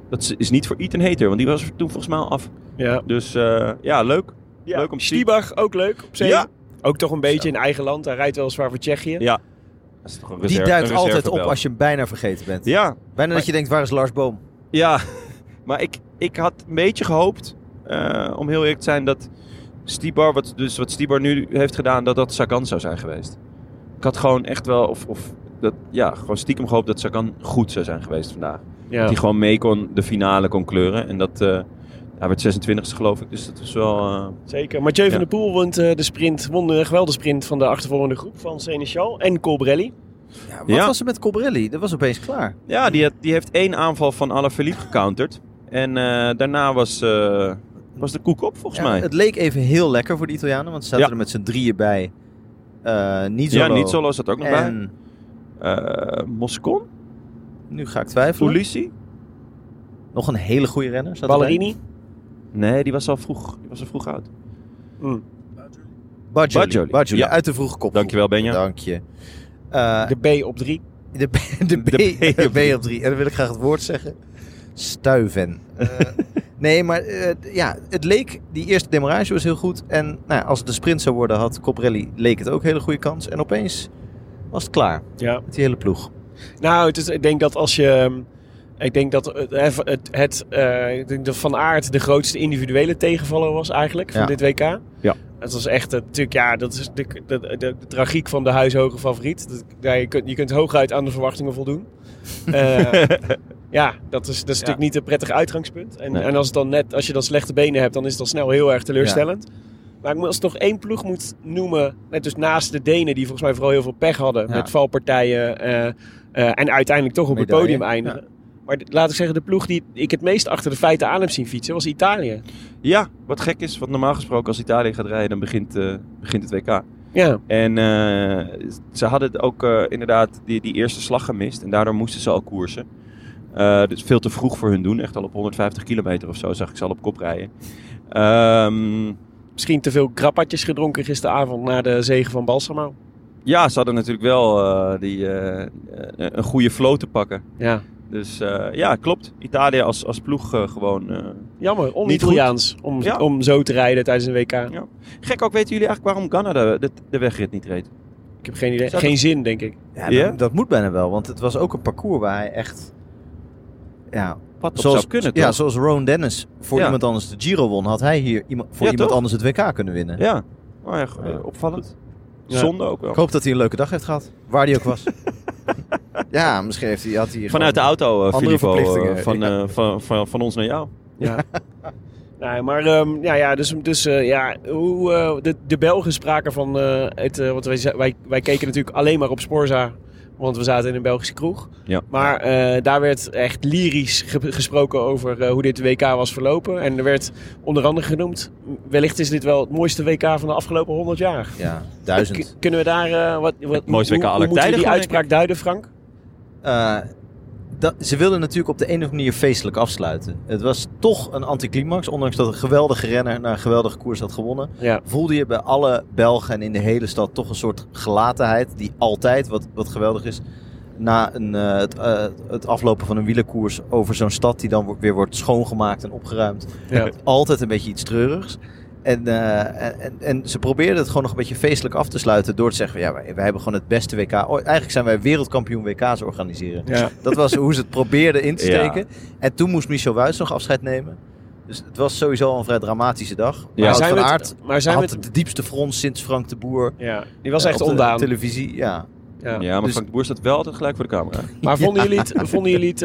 dat is niet voor Ethan Hayter, want die was toen volgens mij al af. Ja. Dus leuk. Ja. Leuk om te zien. Stybar, ook leuk op zee. Ja. Ook toch een beetje in eigen land. Hij rijdt weliswaar voor Tsjechië. Ja. Dat is toch een reserve, die duikt een altijd op als je hem bijna vergeten bent. Ja. Bijna dat je denkt, waar is Lars Boom? Ja, maar ik had een beetje gehoopt, om heel eerlijk te zijn, dat Stybar, wat Stybar nu heeft gedaan, dat Sagan zou zijn geweest. Ik had gewoon echt wel, gewoon stiekem gehoopt dat Sagan goed zou zijn geweest vandaag. Ja. Dat hij gewoon mee kon, de finale kon kleuren. En dat hij werd 26e geloof ik. Dus dat was wel... Zeker. Mathieu van der Poel won de geweldige sprint van de achtervolgende groep van Seneschal en Colbrelli. Ja, wat was er met Colbrelli? Dat was opeens klaar. Ja, die heeft 1 aanval van Alaphilippe gecounterd. En daarna was de koek op volgens mij. Het leek even heel lekker voor de Italianen. Want ze zaten er met z'n drieën bij. Nizzolo. Ja, Nizzolo zat ook nog bij. Moscon? Nu ga ik twijfelen. Ulissi? Nog een hele goede renner. Ballerini? Nee, die was al vroeg. Die was al vroeg oud. Bargioli. Ja. Uit de vroege kopgroep. Dankjewel, Benja. Dank je. De B op 3. De B op 3. En dan wil ik graag het woord zeggen. Stuyven. Nee, maar het leek... Die eerste demarrage was heel goed. En als het een sprint zou worden, had Colbrelli... leek het ook een hele goede kans. En opeens was het klaar. Ja. Met die hele ploeg. Nou, ik denk dat Van Aert de grootste individuele tegenvaller was eigenlijk van dit WK. Ja. Het was echt natuurlijk, dat is de tragiek van de huishoge favoriet. Je kunt hooguit aan de verwachtingen voldoen. Dat is natuurlijk niet een prettig uitgangspunt. En als je dan slechte benen hebt, dan is het al snel heel erg teleurstellend. Ja. Maar als ik nog één ploeg moet noemen, net dus naast de Denen die volgens mij vooral heel veel pech hadden met valpartijen en uiteindelijk toch op het podium eindigen. Ja. Maar laat ik zeggen, de ploeg die ik het meest achter de feiten aan heb zien fietsen was Italië. Ja, wat gek is, want normaal gesproken als Italië gaat rijden dan begint het WK. Ja. En ze hadden ook inderdaad die eerste slag gemist en daardoor moesten ze al koersen. Dus veel te vroeg voor hun doen, echt al op 150 kilometer of zo zag ik ze al op kop rijden. Misschien te veel grappatjes gedronken gisteravond na de zege van Balsamo. Ja, ze hadden natuurlijk wel een goede flow te pakken. Ja. Dus klopt. Italië als ploeg gewoon jammer, on-Italiaans om zo te rijden tijdens een WK. Ja. Gek ook, weten jullie eigenlijk waarom Ghana de wegrit niet reed? Ik heb geen idee. Geen zin, denk ik. Ja, dat moet bijna wel, want het was ook een parcours waar hij echt... Zoals, zou kunnen, toch? Ja, zoals Rowan Dennis voor iemand anders de Giro won, had hij hier voor iemand anders het WK kunnen winnen. Ja, opvallend. Ja. Zonde ook wel. Ik hoop dat hij een leuke dag heeft gehad. Waar hij ook was. Ja, misschien had hij vanuit de auto, Filippo. Van ons naar jou. Ja. Nee, maar de Belgen spraken van... want wij keken natuurlijk alleen maar op Sporza. Want we zaten in een Belgische kroeg. Ja. Maar daar werd echt lyrisch gesproken over hoe dit WK was verlopen. En er werd onder andere genoemd... wellicht is dit wel het mooiste WK van de afgelopen 100 jaar. Ja, 1000. Kunnen we daar... hoe moeten we die uitspraak duiden, Frank? Ze wilden natuurlijk op de een of andere manier feestelijk afsluiten. Het was toch een anticlimax. Ondanks dat een geweldige renner naar een geweldige koers had gewonnen. Ja. Voelde je bij alle Belgen en in de hele stad toch een soort gelatenheid. Die altijd, wat geweldig is, na het aflopen van een wielerkoers over zo'n stad. Die dan weer wordt schoongemaakt en opgeruimd. Ja. Altijd een beetje iets treurigs. En ze probeerden het gewoon nog een beetje feestelijk af te sluiten door te zeggen... ja, wij hebben gewoon het beste WK... Eigenlijk zijn wij wereldkampioen WK's organiseren. Ja. Dat was hoe ze het probeerden in te steken. Ja. En toen moest Michel Wuyts nog afscheid nemen. Dus het was sowieso al een vrij dramatische dag. Maar ja. Wout van Aert had de diepste frons sinds Frank de Boer. Ja. Die was echt ondaan. Op de televisie, ja. Ja, ja, maar dus Frank de Boer staat wel altijd gelijk voor de camera. Maar vonden jullie het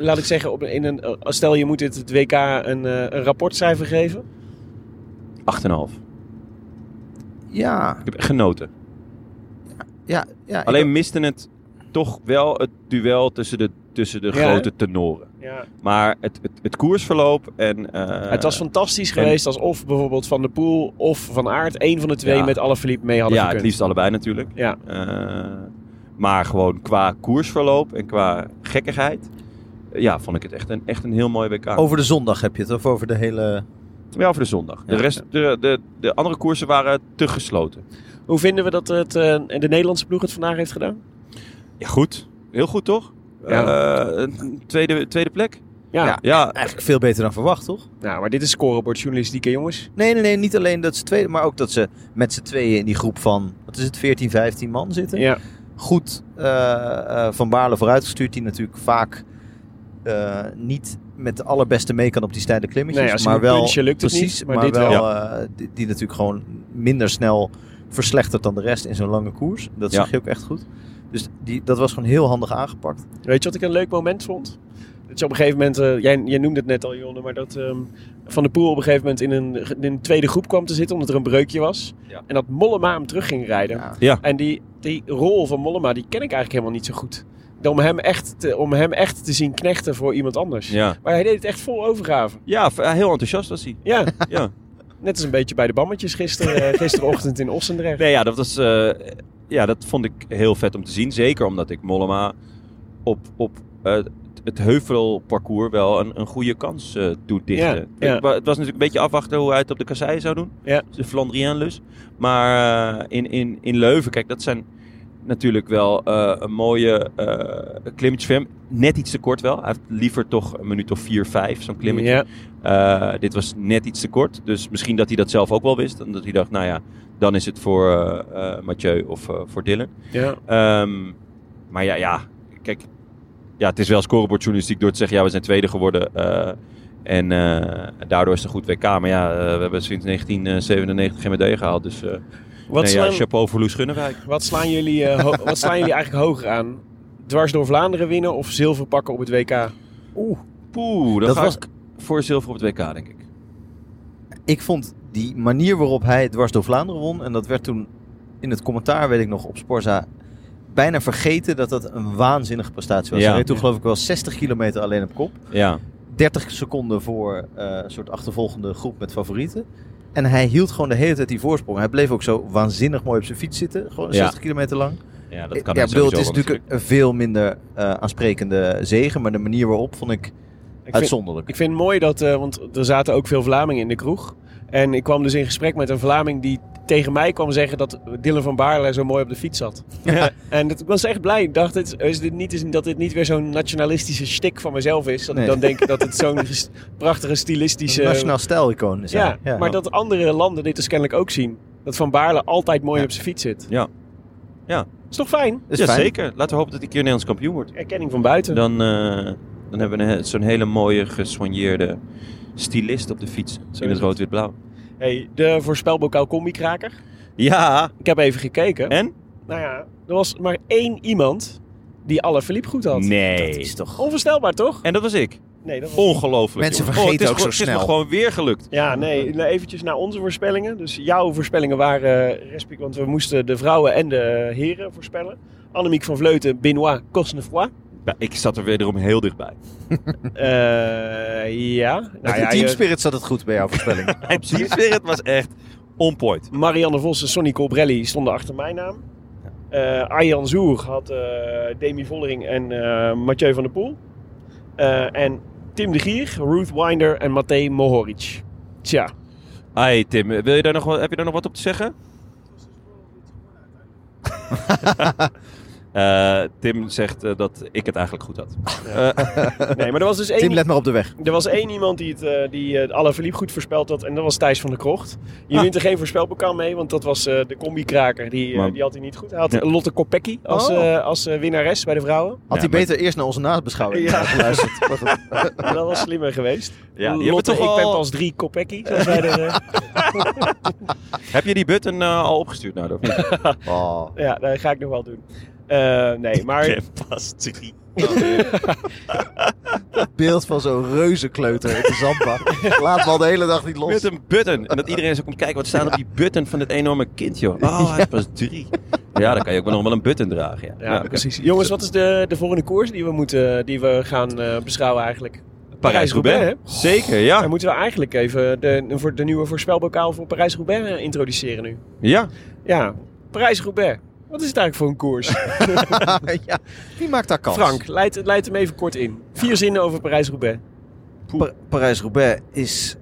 laat ik zeggen... stel je moet het WK een rapportcijfer geven... 8,5. Ja. Ik heb echt genoten. Ja, alleen miste het toch wel het duel tussen de grote tenoren. Ja. Maar het koersverloop en... het was fantastisch geweest alsof bijvoorbeeld Van der Poel of Van Aert... één van de twee met Alaphilippe mee hadden gekund. Ja, het liefst allebei natuurlijk. Ja. Maar gewoon qua koersverloop en qua gekkigheid... vond ik het echt een heel mooi WK. Over de zondag heb je het, of over de hele... Ja, voor de zondag. De rest, de andere koersen waren te gesloten. Hoe vinden we dat de Nederlandse ploeg het vandaag heeft gedaan? Ja, goed. Heel goed, toch? Ja. Tweede plek? Ja, eigenlijk veel beter dan verwacht, toch? Nou, maar dit is scorebordjournalistiek, jongens. Nee, niet alleen dat ze tweede, maar ook dat ze met z'n tweeën in die groep van, 14, 15 man zitten. Ja. Goed Van Baarle vooruitgestuurd, die natuurlijk vaak niet... met de allerbeste mee kan op die steile klimmetjes. Nee, maar wel precies, maar dit wel. Die natuurlijk gewoon minder snel verslechtert dan de rest in zo'n lange koers. Dat zag je ook echt goed. Dus dat was gewoon heel handig aangepakt. Weet je wat ik een leuk moment vond? Dat je op een gegeven moment, jij noemde het net al, Jonne, maar dat Van der Poel op een gegeven moment in een tweede groep kwam te zitten, omdat er een breukje was. Ja. En dat Mollema hem terug ging rijden. Ja. Ja. En die rol van Mollema, die ken ik eigenlijk helemaal niet zo goed. Om hem echt te zien knechten voor iemand anders. Ja. Maar hij deed het echt vol overgave. Ja, heel enthousiast was hij. Ja. Ja. Net als een beetje bij de bammetjes gisterochtend in Ossendrecht. Nee, ja, dat vond ik heel vet om te zien. Zeker omdat ik Mollema op het heuvelparcours wel een goede kans toedichten. Ja. Het was natuurlijk een beetje afwachten hoe hij het op de kasseien zou doen. Ja. De Flandrienlus. Maar in Leuven, kijk, dat zijn... natuurlijk wel een mooie klimmetje voor hem. Net iets te kort wel. Hij heeft liever toch een minuut of 4, 5, zo'n klimmetje. Yeah. Dit was net iets te kort. Dus misschien dat hij dat zelf ook wel wist. En dat hij dacht, nou ja, dan is het voor Mathieu of voor Dylan. Yeah. Maar ja, kijk. Ja, het is wel scorebordjournalistiek door te zeggen, ja, we zijn tweede geworden. En daardoor is het een goed WK. Maar ja, we hebben sinds 1997 geen medaille gehaald. Dus... chapeau voor Loes Gunnewijk. Wat slaan jullie eigenlijk hoger aan? Dwars door Vlaanderen winnen of zilver pakken op het WK? Dat was voor zilver op het WK, denk ik. Ik vond die manier waarop hij dwars door Vlaanderen won... en dat werd toen in het commentaar, weet ik nog, op Sporza... bijna vergeten dat een waanzinnige prestatie was. Ja. Hij reed toen geloof ik wel 60 kilometer alleen op kop. Ja. 30 seconden voor een soort achtervolgende groep met favorieten... En hij hield gewoon de hele tijd die voorsprong. Hij bleef ook zo waanzinnig mooi op zijn fiets zitten. Gewoon 60 kilometer lang. Ja, dat kan sowieso. Het is natuurlijk een veel minder aansprekende zege. Maar de manier waarop vond ik uitzonderlijk. Ik vind het mooi dat... want er zaten ook veel Vlamingen in de kroeg. En ik kwam dus in gesprek met een Vlaming die tegen mij kwam zeggen... dat Dylan van Baarle zo mooi op de fiets zat. Ja. En ik was echt blij. Ik dacht, dat dit niet weer zo'n nationalistische shtick van mezelf is. Dat ik dan denk dat het zo'n prachtige stilistische... Een nationaal stijlicoon is. Ja, ja, maar dat andere landen dit dus kennelijk ook zien. Dat Van Baarle altijd mooi op zijn fiets zit. Ja. Ja. Is toch fijn? Is fijn. Zeker. Laten we hopen dat hij een keer Nederlands kampioen wordt. Erkenning van buiten. Dan hebben we zo'n hele mooie gesoigneerde... stylist op de fiets in het rood-wit-blauw. Hey, de voorspelbokaal combi-kraker. Ja. Ik heb even gekeken. En? Nou ja, er was maar één iemand die Alaphilippe goed had. Nee. Dat is toch... Onvoorstelbaar, toch? En dat was ik. Nee, dat was... Ongelooflijk. Mensen vergeten ook zo snel. Het is me gewoon weer gelukt. Ja, nee. Eventjes naar onze voorspellingen. Dus jouw voorspellingen waren... want we moesten de vrouwen en de heren voorspellen. Annemiek van Vleuten, Benoît, Cosnefroy. Ja, ik zat er wederom heel dichtbij. Ja. Met Team Spirit zat het goed bij jouw voorspelling. Team Spirit was echt on point. Marianne Vos en Sonny Colbrelli stonden achter mijn naam. Arjan Zoer had Demi Vollering en Mathieu van der Poel. En Tim de Gier, Ruth Winder en Matej Mohoric. Tja. Hey Tim, heb je daar nog wat op te zeggen? Tim zegt dat ik het eigenlijk goed had. Ja. Nee, maar er was dus één... Tim, let maar op de weg. Er was één iemand die Alaphilippe goed voorspeld had. En dat was Thijs van der Krocht. Je wint er geen voorspelbokaal mee. Want dat was de combi-kraker. Die had hij niet goed. Hij had Lotte Kopecky als winnares bij de vrouwen. Had hij beter eerst naar onze nabeschouwing geluisterd. Dat was slimmer geweest. Ja, Lotte, ik ben pas 3 Kopecky. Heb je die button al opgestuurd? Nou, oh. Ja, dat ga ik nog wel doen. Nee, maar... Ik heb pas 3. Dat beeld van zo'n reuzenkleuter in de zandbak. Laat me al de hele dag niet los. Met een button. En dat iedereen zo komt kijken wat staat op die button van dit enorme kind, joh. Oh, hij is pas 3. Ja, dan kan je ook nog wel een button dragen. Ja, ja, precies. Okay. Jongens, wat is de volgende koers die we gaan beschouwen eigenlijk? Parijs-Roubaix. Zeker, ja. Dan moeten we eigenlijk even de nieuwe voorspelbokaal voor Parijs-Roubaix introduceren nu. Ja. Ja, Parijs-Roubaix. Wat is het eigenlijk voor een koers? Ja, wie maakt daar kans? Frank, leid hem even kort in. 4 zinnen over Parijs-Roubaix. Parijs-Roubaix is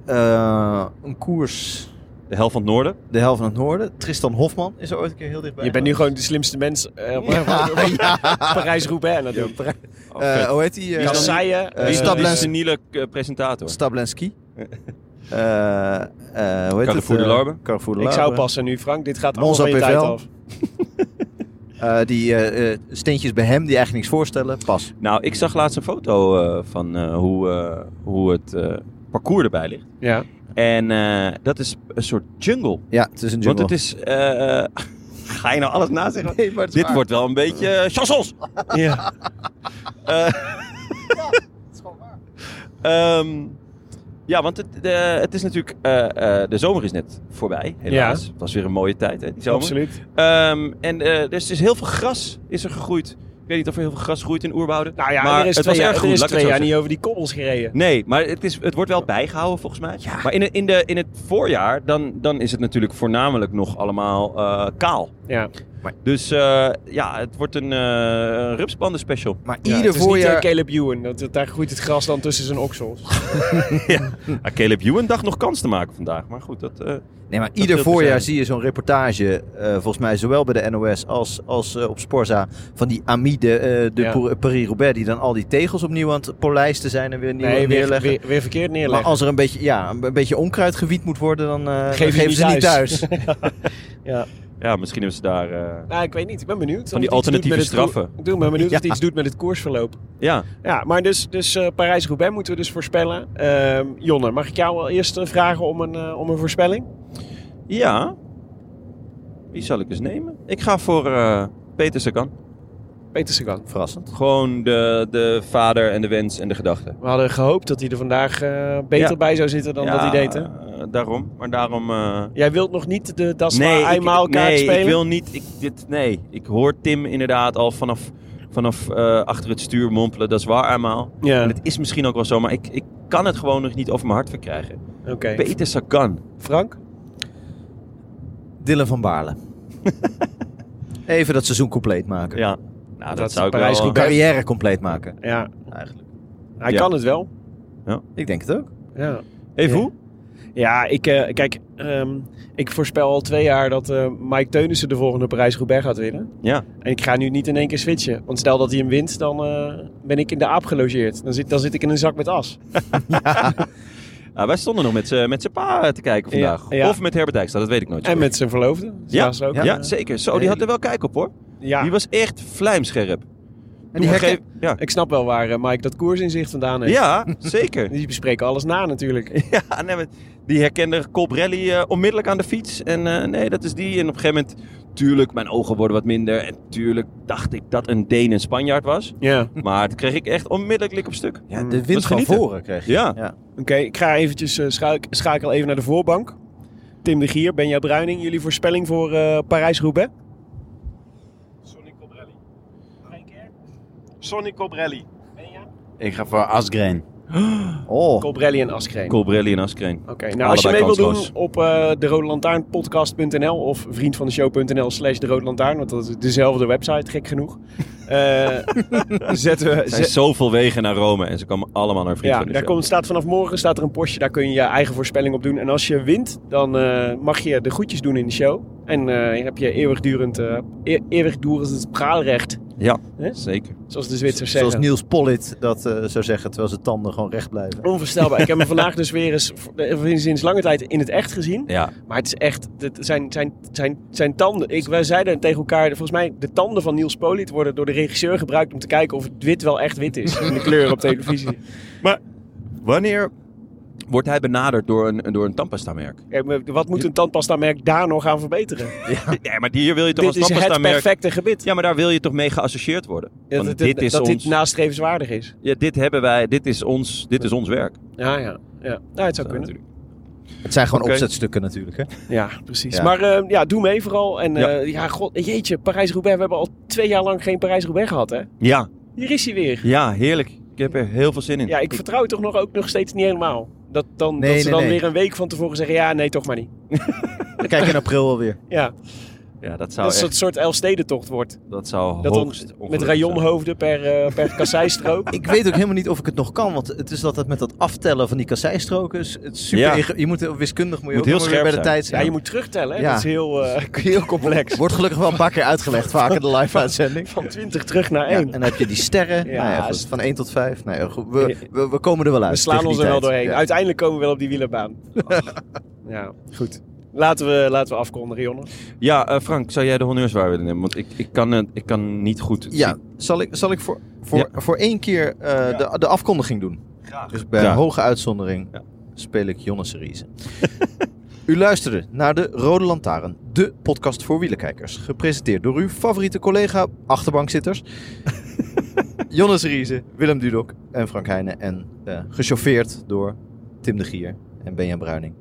een koers... De hel van het noorden. De hel van het noorden. Tristan Hofman is er ooit een keer heel dichtbij. Je bent nu gewoon de slimste mens. Parijs-Roubaix natuurlijk. Hoe heet die? Seniele presentator. Stablenski. Carrefour de Larbe. Ik zou passen nu, Frank. Dit gaat allemaal van je tijd af. Die steentjes bij hem die eigenlijk niks voorstellen, pas. Nou, ik zag laatst een foto van hoe het parcours erbij ligt. Ja. En dat is een soort jungle. Ja, het is een jungle. Want het is... ga je nou alles na zeggen? Nee, maar dit wordt wel een beetje... chassons! Ja. Ja, dat is gewoon waar. Ja, want het is natuurlijk... de zomer is net voorbij, helaas. Ja. Het was weer een mooie tijd, hè, die zomer. Absoluut. Dus is heel veel gras is er gegroeid. Ik weet niet of er heel veel gras groeit in Oerwouden. Nou ja, maar er is 2 jaar niet over die kobbels gereden. Nee, maar het wordt wel bijgehouden volgens mij. Ja. Maar in het voorjaar, dan is het natuurlijk voornamelijk nog allemaal kaal. Ja. Dus het wordt een rupsbanden special. Maar ieder voorjaar... Het is niet Caleb Ewan, daar groeit het gras dan tussen zijn oksels. Ja. Caleb Ewan dacht nog kans te maken vandaag, maar goed, dat... maar ieder voorjaar zie je zo'n reportage, volgens mij zowel bij de NOS als op Sporza, van die amide Paris-Roubaix, die dan al die tegels opnieuw aan het polijsten zijn en weer neerleggen. Weer verkeerd neerleggen. Maar als er een beetje onkruid gewiet moet worden, dan geven ze niet thuis. Ja. Ja, misschien hebben ze daar... Nou, ik weet niet. Ik ben benieuwd. Van die alternatieve straffen. Ik ben benieuwd of het iets doet met het koersverloop. Ja. Ja, maar dus Parijs-Roubaix moeten we dus voorspellen. Jonne, mag ik jou al eerst vragen om een voorspelling? Ja. Wie zal ik dus nemen? Ik ga voor Peter Sagan. Peter Sagan. Verrassend. Gewoon de vader en de wens en de gedachte. We hadden gehoopt dat hij er vandaag beter bij zou zitten dan dat hij deed, hè? Daarom. Maar daarom... Jij wilt nog niet de Das Maar Eenmaal kaart spelen? Nee, ik wil niet. Ik hoor Tim inderdaad al vanaf achter het stuur mompelen. Das Maar Eenmaal. Ja. En het is misschien ook wel zo, maar ik kan het gewoon nog niet over mijn hart verkrijgen. Okay. Peter Sagan. Frank? Dylan van Baarle. Even dat seizoen compleet maken. Ja. Nou, dat zou ik wel... Zijn carrière compleet maken. Ja. Eigenlijk. Hij kan het wel. Ja. Ik denk het ook. Ja. Even hoe? Ja, ik voorspel al 2 jaar dat Mike Teunissen de volgende Parijs-Roubaix gaat winnen. Ja. En ik ga nu niet in één keer switchen. Want stel dat hij hem wint, dan ben ik in de aap gelogeerd. Dan zit ik in een zak met as. Ja. Nou, wij stonden nog met zijn pa te kijken vandaag. Ja. Of met Herbert Dijkstra, dat weet ik nooit. En met zijn verloofde. Ja, zeker. Zo, die had er wel kijk op, hoor. Ja. Die was echt vlijmscherp. En die ik snap wel waar Mike dat koersinzicht vandaan heeft. Ja, zeker. Die bespreken alles na natuurlijk. Ja, nee, Die herkende Colbrelli onmiddellijk aan de fiets. En nee, dat is die. En op een gegeven moment... Tuurlijk, mijn ogen worden wat minder. En tuurlijk dacht ik dat een Deen een Spanjaard was. Ja. Maar dat kreeg ik echt onmiddellijk lik op stuk. Ja, de wind van voren kreeg je. Ja. Ja. Oké, ik ga eventjes schakel even naar de voorbank. Tim de Gier, Benja Bruining. Jullie voorspelling voor Parijs-Roubaix? Sonny Colbrelli. Sonny Colbrelli. Benja? Ik ga voor Asgreen. Oh. Colbrelli en Asgreen. Oké, nou, als je mee wilt doen op de Rode Lantaarn podcast.nl of vriendvandeshow.nl/de Rode Lantaarn, want dat is dezelfde website, gek genoeg. Er zijn zoveel wegen naar Rome en ze komen allemaal naar Vriend van de Show. Ja, daar staat vanaf morgen een postje, daar kun je je eigen voorspelling op doen. En als je wint, dan mag je de groetjes doen in de show. En heb je eeuwigdurend praalrecht. Ja, zeker. Zoals de Zwitsers zeggen. Zoals Niels Polit dat zou zeggen, terwijl zijn tanden gewoon recht blijven. Onvoorstelbaar. Ik heb hem vandaag dus weer eens sinds lange tijd in het echt gezien. Ja. Maar het is echt, zijn tanden. Wij zeiden tegen elkaar, volgens mij de tanden van Niels Polit worden door de regisseur gebruikt om te kijken of het wit wel echt wit is. In de kleur op televisie. Maar wanneer... Wordt hij benaderd door een tandpastamerk? Ja, wat moet een tandpastamerk daar nog aan verbeteren? Ja, nee, maar hier wil je toch als tandpastamerk... Dit is het perfecte gebit. Ja, maar daar wil je toch mee geassocieerd worden? Ja, dit nastrevenswaardig is. Ja, dit hebben wij. Dit is ons werk. Ja. Nou, het zou kunnen. Natuurlijk. Het zijn gewoon opzetstukken natuurlijk, hè? Ja, precies. Ja. Maar doe mee vooral. En jeetje, Parijs-Roubaix. We hebben al 2 jaar lang geen Parijs-Roubaix gehad, hè? Ja. Hier is hij weer. Ja, heerlijk. Ik heb er heel veel zin in. Ja, ik vertrouw het toch nog steeds niet helemaal. Dat ze weer een week van tevoren zeggen... Ja, nee, toch maar niet. Dan kijk in april alweer. Ja. Ja, dat zou echt... een soort Elfstedentocht wordt. Dat zou hoogst met rajonhoofden per kasseistrook. Ik weet ook helemaal niet of ik het nog kan. Want het is altijd met dat aftellen van die kasseistroken. Het is super... Ja. Je moet wiskundig moet je ook heel scherp bij de tijd zijn. Ja, je moet terugtellen. Hè? Ja. Dat is heel complex. Wordt gelukkig wel een paar keer uitgelegd. Vaak in de live-uitzending. Van 20 terug naar 1. Ja, en dan heb je die sterren. Ja, nou ja, goed, van 1 tot 5. Nou ja, goed, we komen er wel uit. We slaan ons er wel doorheen. Ja. Uiteindelijk komen we wel op die wielerbaan. Oh. Ja, goed. Laten we afkondigen, Jonne. Ja, Frank, zou jij de honneurswaar willen nemen? Want ik kan niet goed... Ja, zal ik voor 1 keer de afkondiging doen? Graag. Dus bij hoge uitzondering speel ik Jonne Seriese. U luisterde naar de Rode Lantaarn, de podcast voor wielerkijkers. Gepresenteerd door uw favoriete collega, achterbankzitters. Jonne Seriese, Willem Dudok en Frank Heijnen. En gechauffeerd door Tim de Gier en Benja Bruining.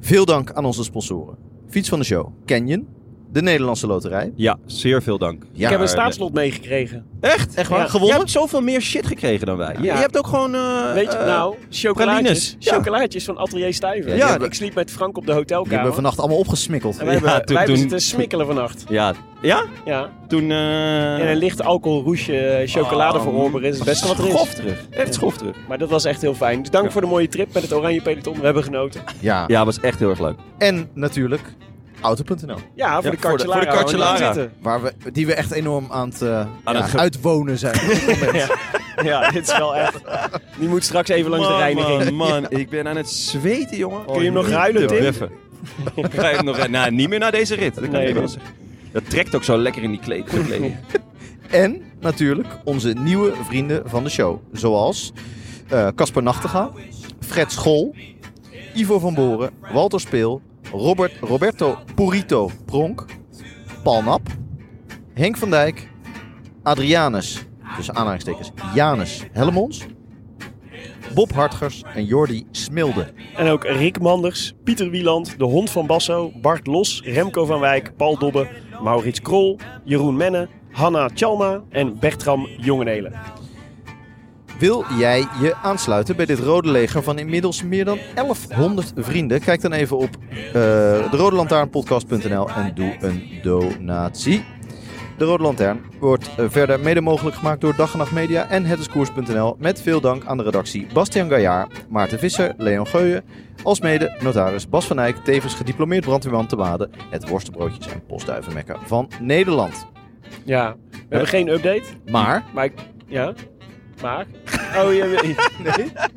Veel dank aan onze sponsoren. Fiets van de Show, Canyon, de Nederlandse Loterij. Ja, zeer veel dank. Ja, ik heb een staatslot meegekregen. Echt waar? Ja. Gewonnen? Je hebt zoveel meer shit gekregen dan wij. Ja. Je hebt ook gewoon... weet je chocolaatjes. Ja. Chocolaatjes van Atelier Stuyven. Ja, ik sliep met Frank op de hotelkamer. Die hebben we vannacht allemaal opgesmikkeld. En wij hebben zitten smikkelen vannacht. Ja? Ja. Toen... En een licht alcoholroesje chocolade verorberen is het beste wat er is. Echt schof terug. Maar dat was echt heel fijn. Dus dank voor de mooie trip met het Oranje Peloton. We hebben genoten. Ja, was echt heel erg leuk. En natuurlijk... Auto.nl. Ja, voor de Cartelara. Die we echt enorm aan het uitwonen zijn. Ja, dit is wel echt... Die moet straks even langs de reiniging. Man, ik ben aan het zweten, jongen. Kun je hem nog ruilen, Tim? Ga ik hem nog ruilen? Nou, niet meer naar deze rit. Dat kan ik wel zeggen. Dat trekt ook zo lekker in die kleding. En natuurlijk onze nieuwe vrienden van de show. Zoals Casper Nachtegaal, Fred School, Ivo van Boren, Walter Speel, Roberto Purito Pronk, Paul Nap, Henk van Dijk, Adrianus, tussen aanhalingstekens Janus Hellemons, Bob Hartgers en Jordi Smilde. En ook Rick Manders, Pieter Wieland, De Hond van Basso, Bart Los, Remco van Wijk, Paul Dobbe, Maurits Krol, Jeroen Menne, Hanna Chalma en Bertram Jongenelen. Wil jij je aansluiten bij dit Rode Leger van inmiddels meer dan 1100 vrienden? Kijk dan even op derodelantaarnpodcast.nl en doe een donatie. De Rode Lantaarn wordt verder mede mogelijk gemaakt door Dag en Nacht Media en hetiskoers.nl. Met veel dank aan de redactie Bastiaan Gaillard, Maarten Visser, Leon Geuyen, alsmede notaris Bas van Eyck, tevens gediplomeerd brandweerman te Waden, het worstenbroodjes- en postduivenmekker van Nederland. Ja, we hebben geen update. Maar? Oh, nee?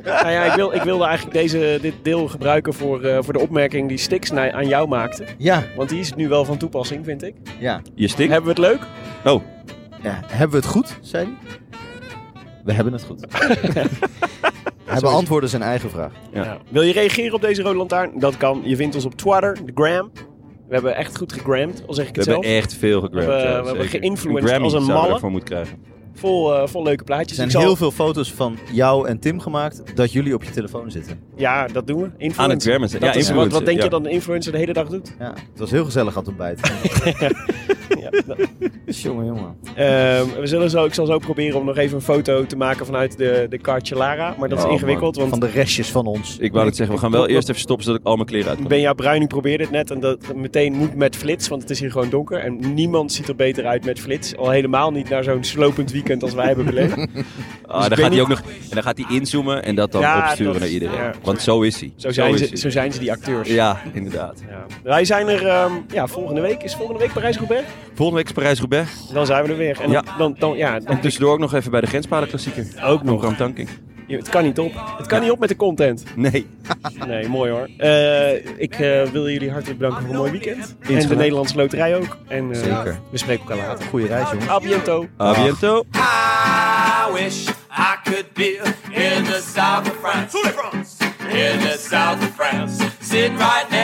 Nou ja, ik wilde eigenlijk dit deel gebruiken voor de opmerking die Stix aan jou maakte. Ja. Want die is nu wel van toepassing, vind ik. Ja. Je Stix? Hebben we het leuk? Oh. Ja, hebben we het goed, zei hij. We hebben het goed. Hij beantwoordde zijn eigen vraag. Ja. Ja. Wil je reageren op deze Rode Lantaarn? Dat kan. Je vindt ons op Twitter, de Gram. We hebben echt goed gegramd, al zeg ik het zelf. We hebben echt veel gegramd. We hebben geïnfluenced als een malle. Voor moeten krijgen. Vol leuke plaatjes. Er zijn heel veel foto's van jou en Tim gemaakt dat jullie op je telefoon zitten. Ja, dat doen we. Influencer. Aan het grammen zitten. Ja, wat denk je dat een influencer de hele dag doet? Ja, het was heel gezellig aan het ontbijt. Jongen. Ik zal zo proberen om nog even een foto te maken vanuit de Cartelara. Maar dat is ingewikkeld. Want van de restjes van ons. Ik wou het zeggen, we gaan wel eerst even stoppen zodat ik al mijn kleren uit kan. Benja Bruining probeerde het net en dat meteen moet met flits. Want het is hier gewoon donker en niemand ziet er beter uit met flits. Al helemaal niet naar zo'n slopend weekend als wij hebben beleefd. Dan gaat hij inzoomen en dat dan opsturen naar iedereen. Ja. Want zo is hij. Zo zijn ze die acteurs. Ja, inderdaad. Ja. Wij zijn er volgende week. Is volgende week Parijs-Roubaix? Volgende week is Parijs-Roubaix. Dan zijn we er weer. En dan tussendoor ook nog even bij de grenspalenklassieker. Ook nog. Ramtanking. Het kan niet op. Het kan niet op met de content. Nee. Nee, mooi hoor. Ik wil jullie hartelijk bedanken voor een mooi weekend. En de Nederlandse Loterij ook. En zeker. We spreken elkaar later. Goeie reis, jongens. A biento. A biento. I wish I could be in the south of France. In the south of France. Sit right now.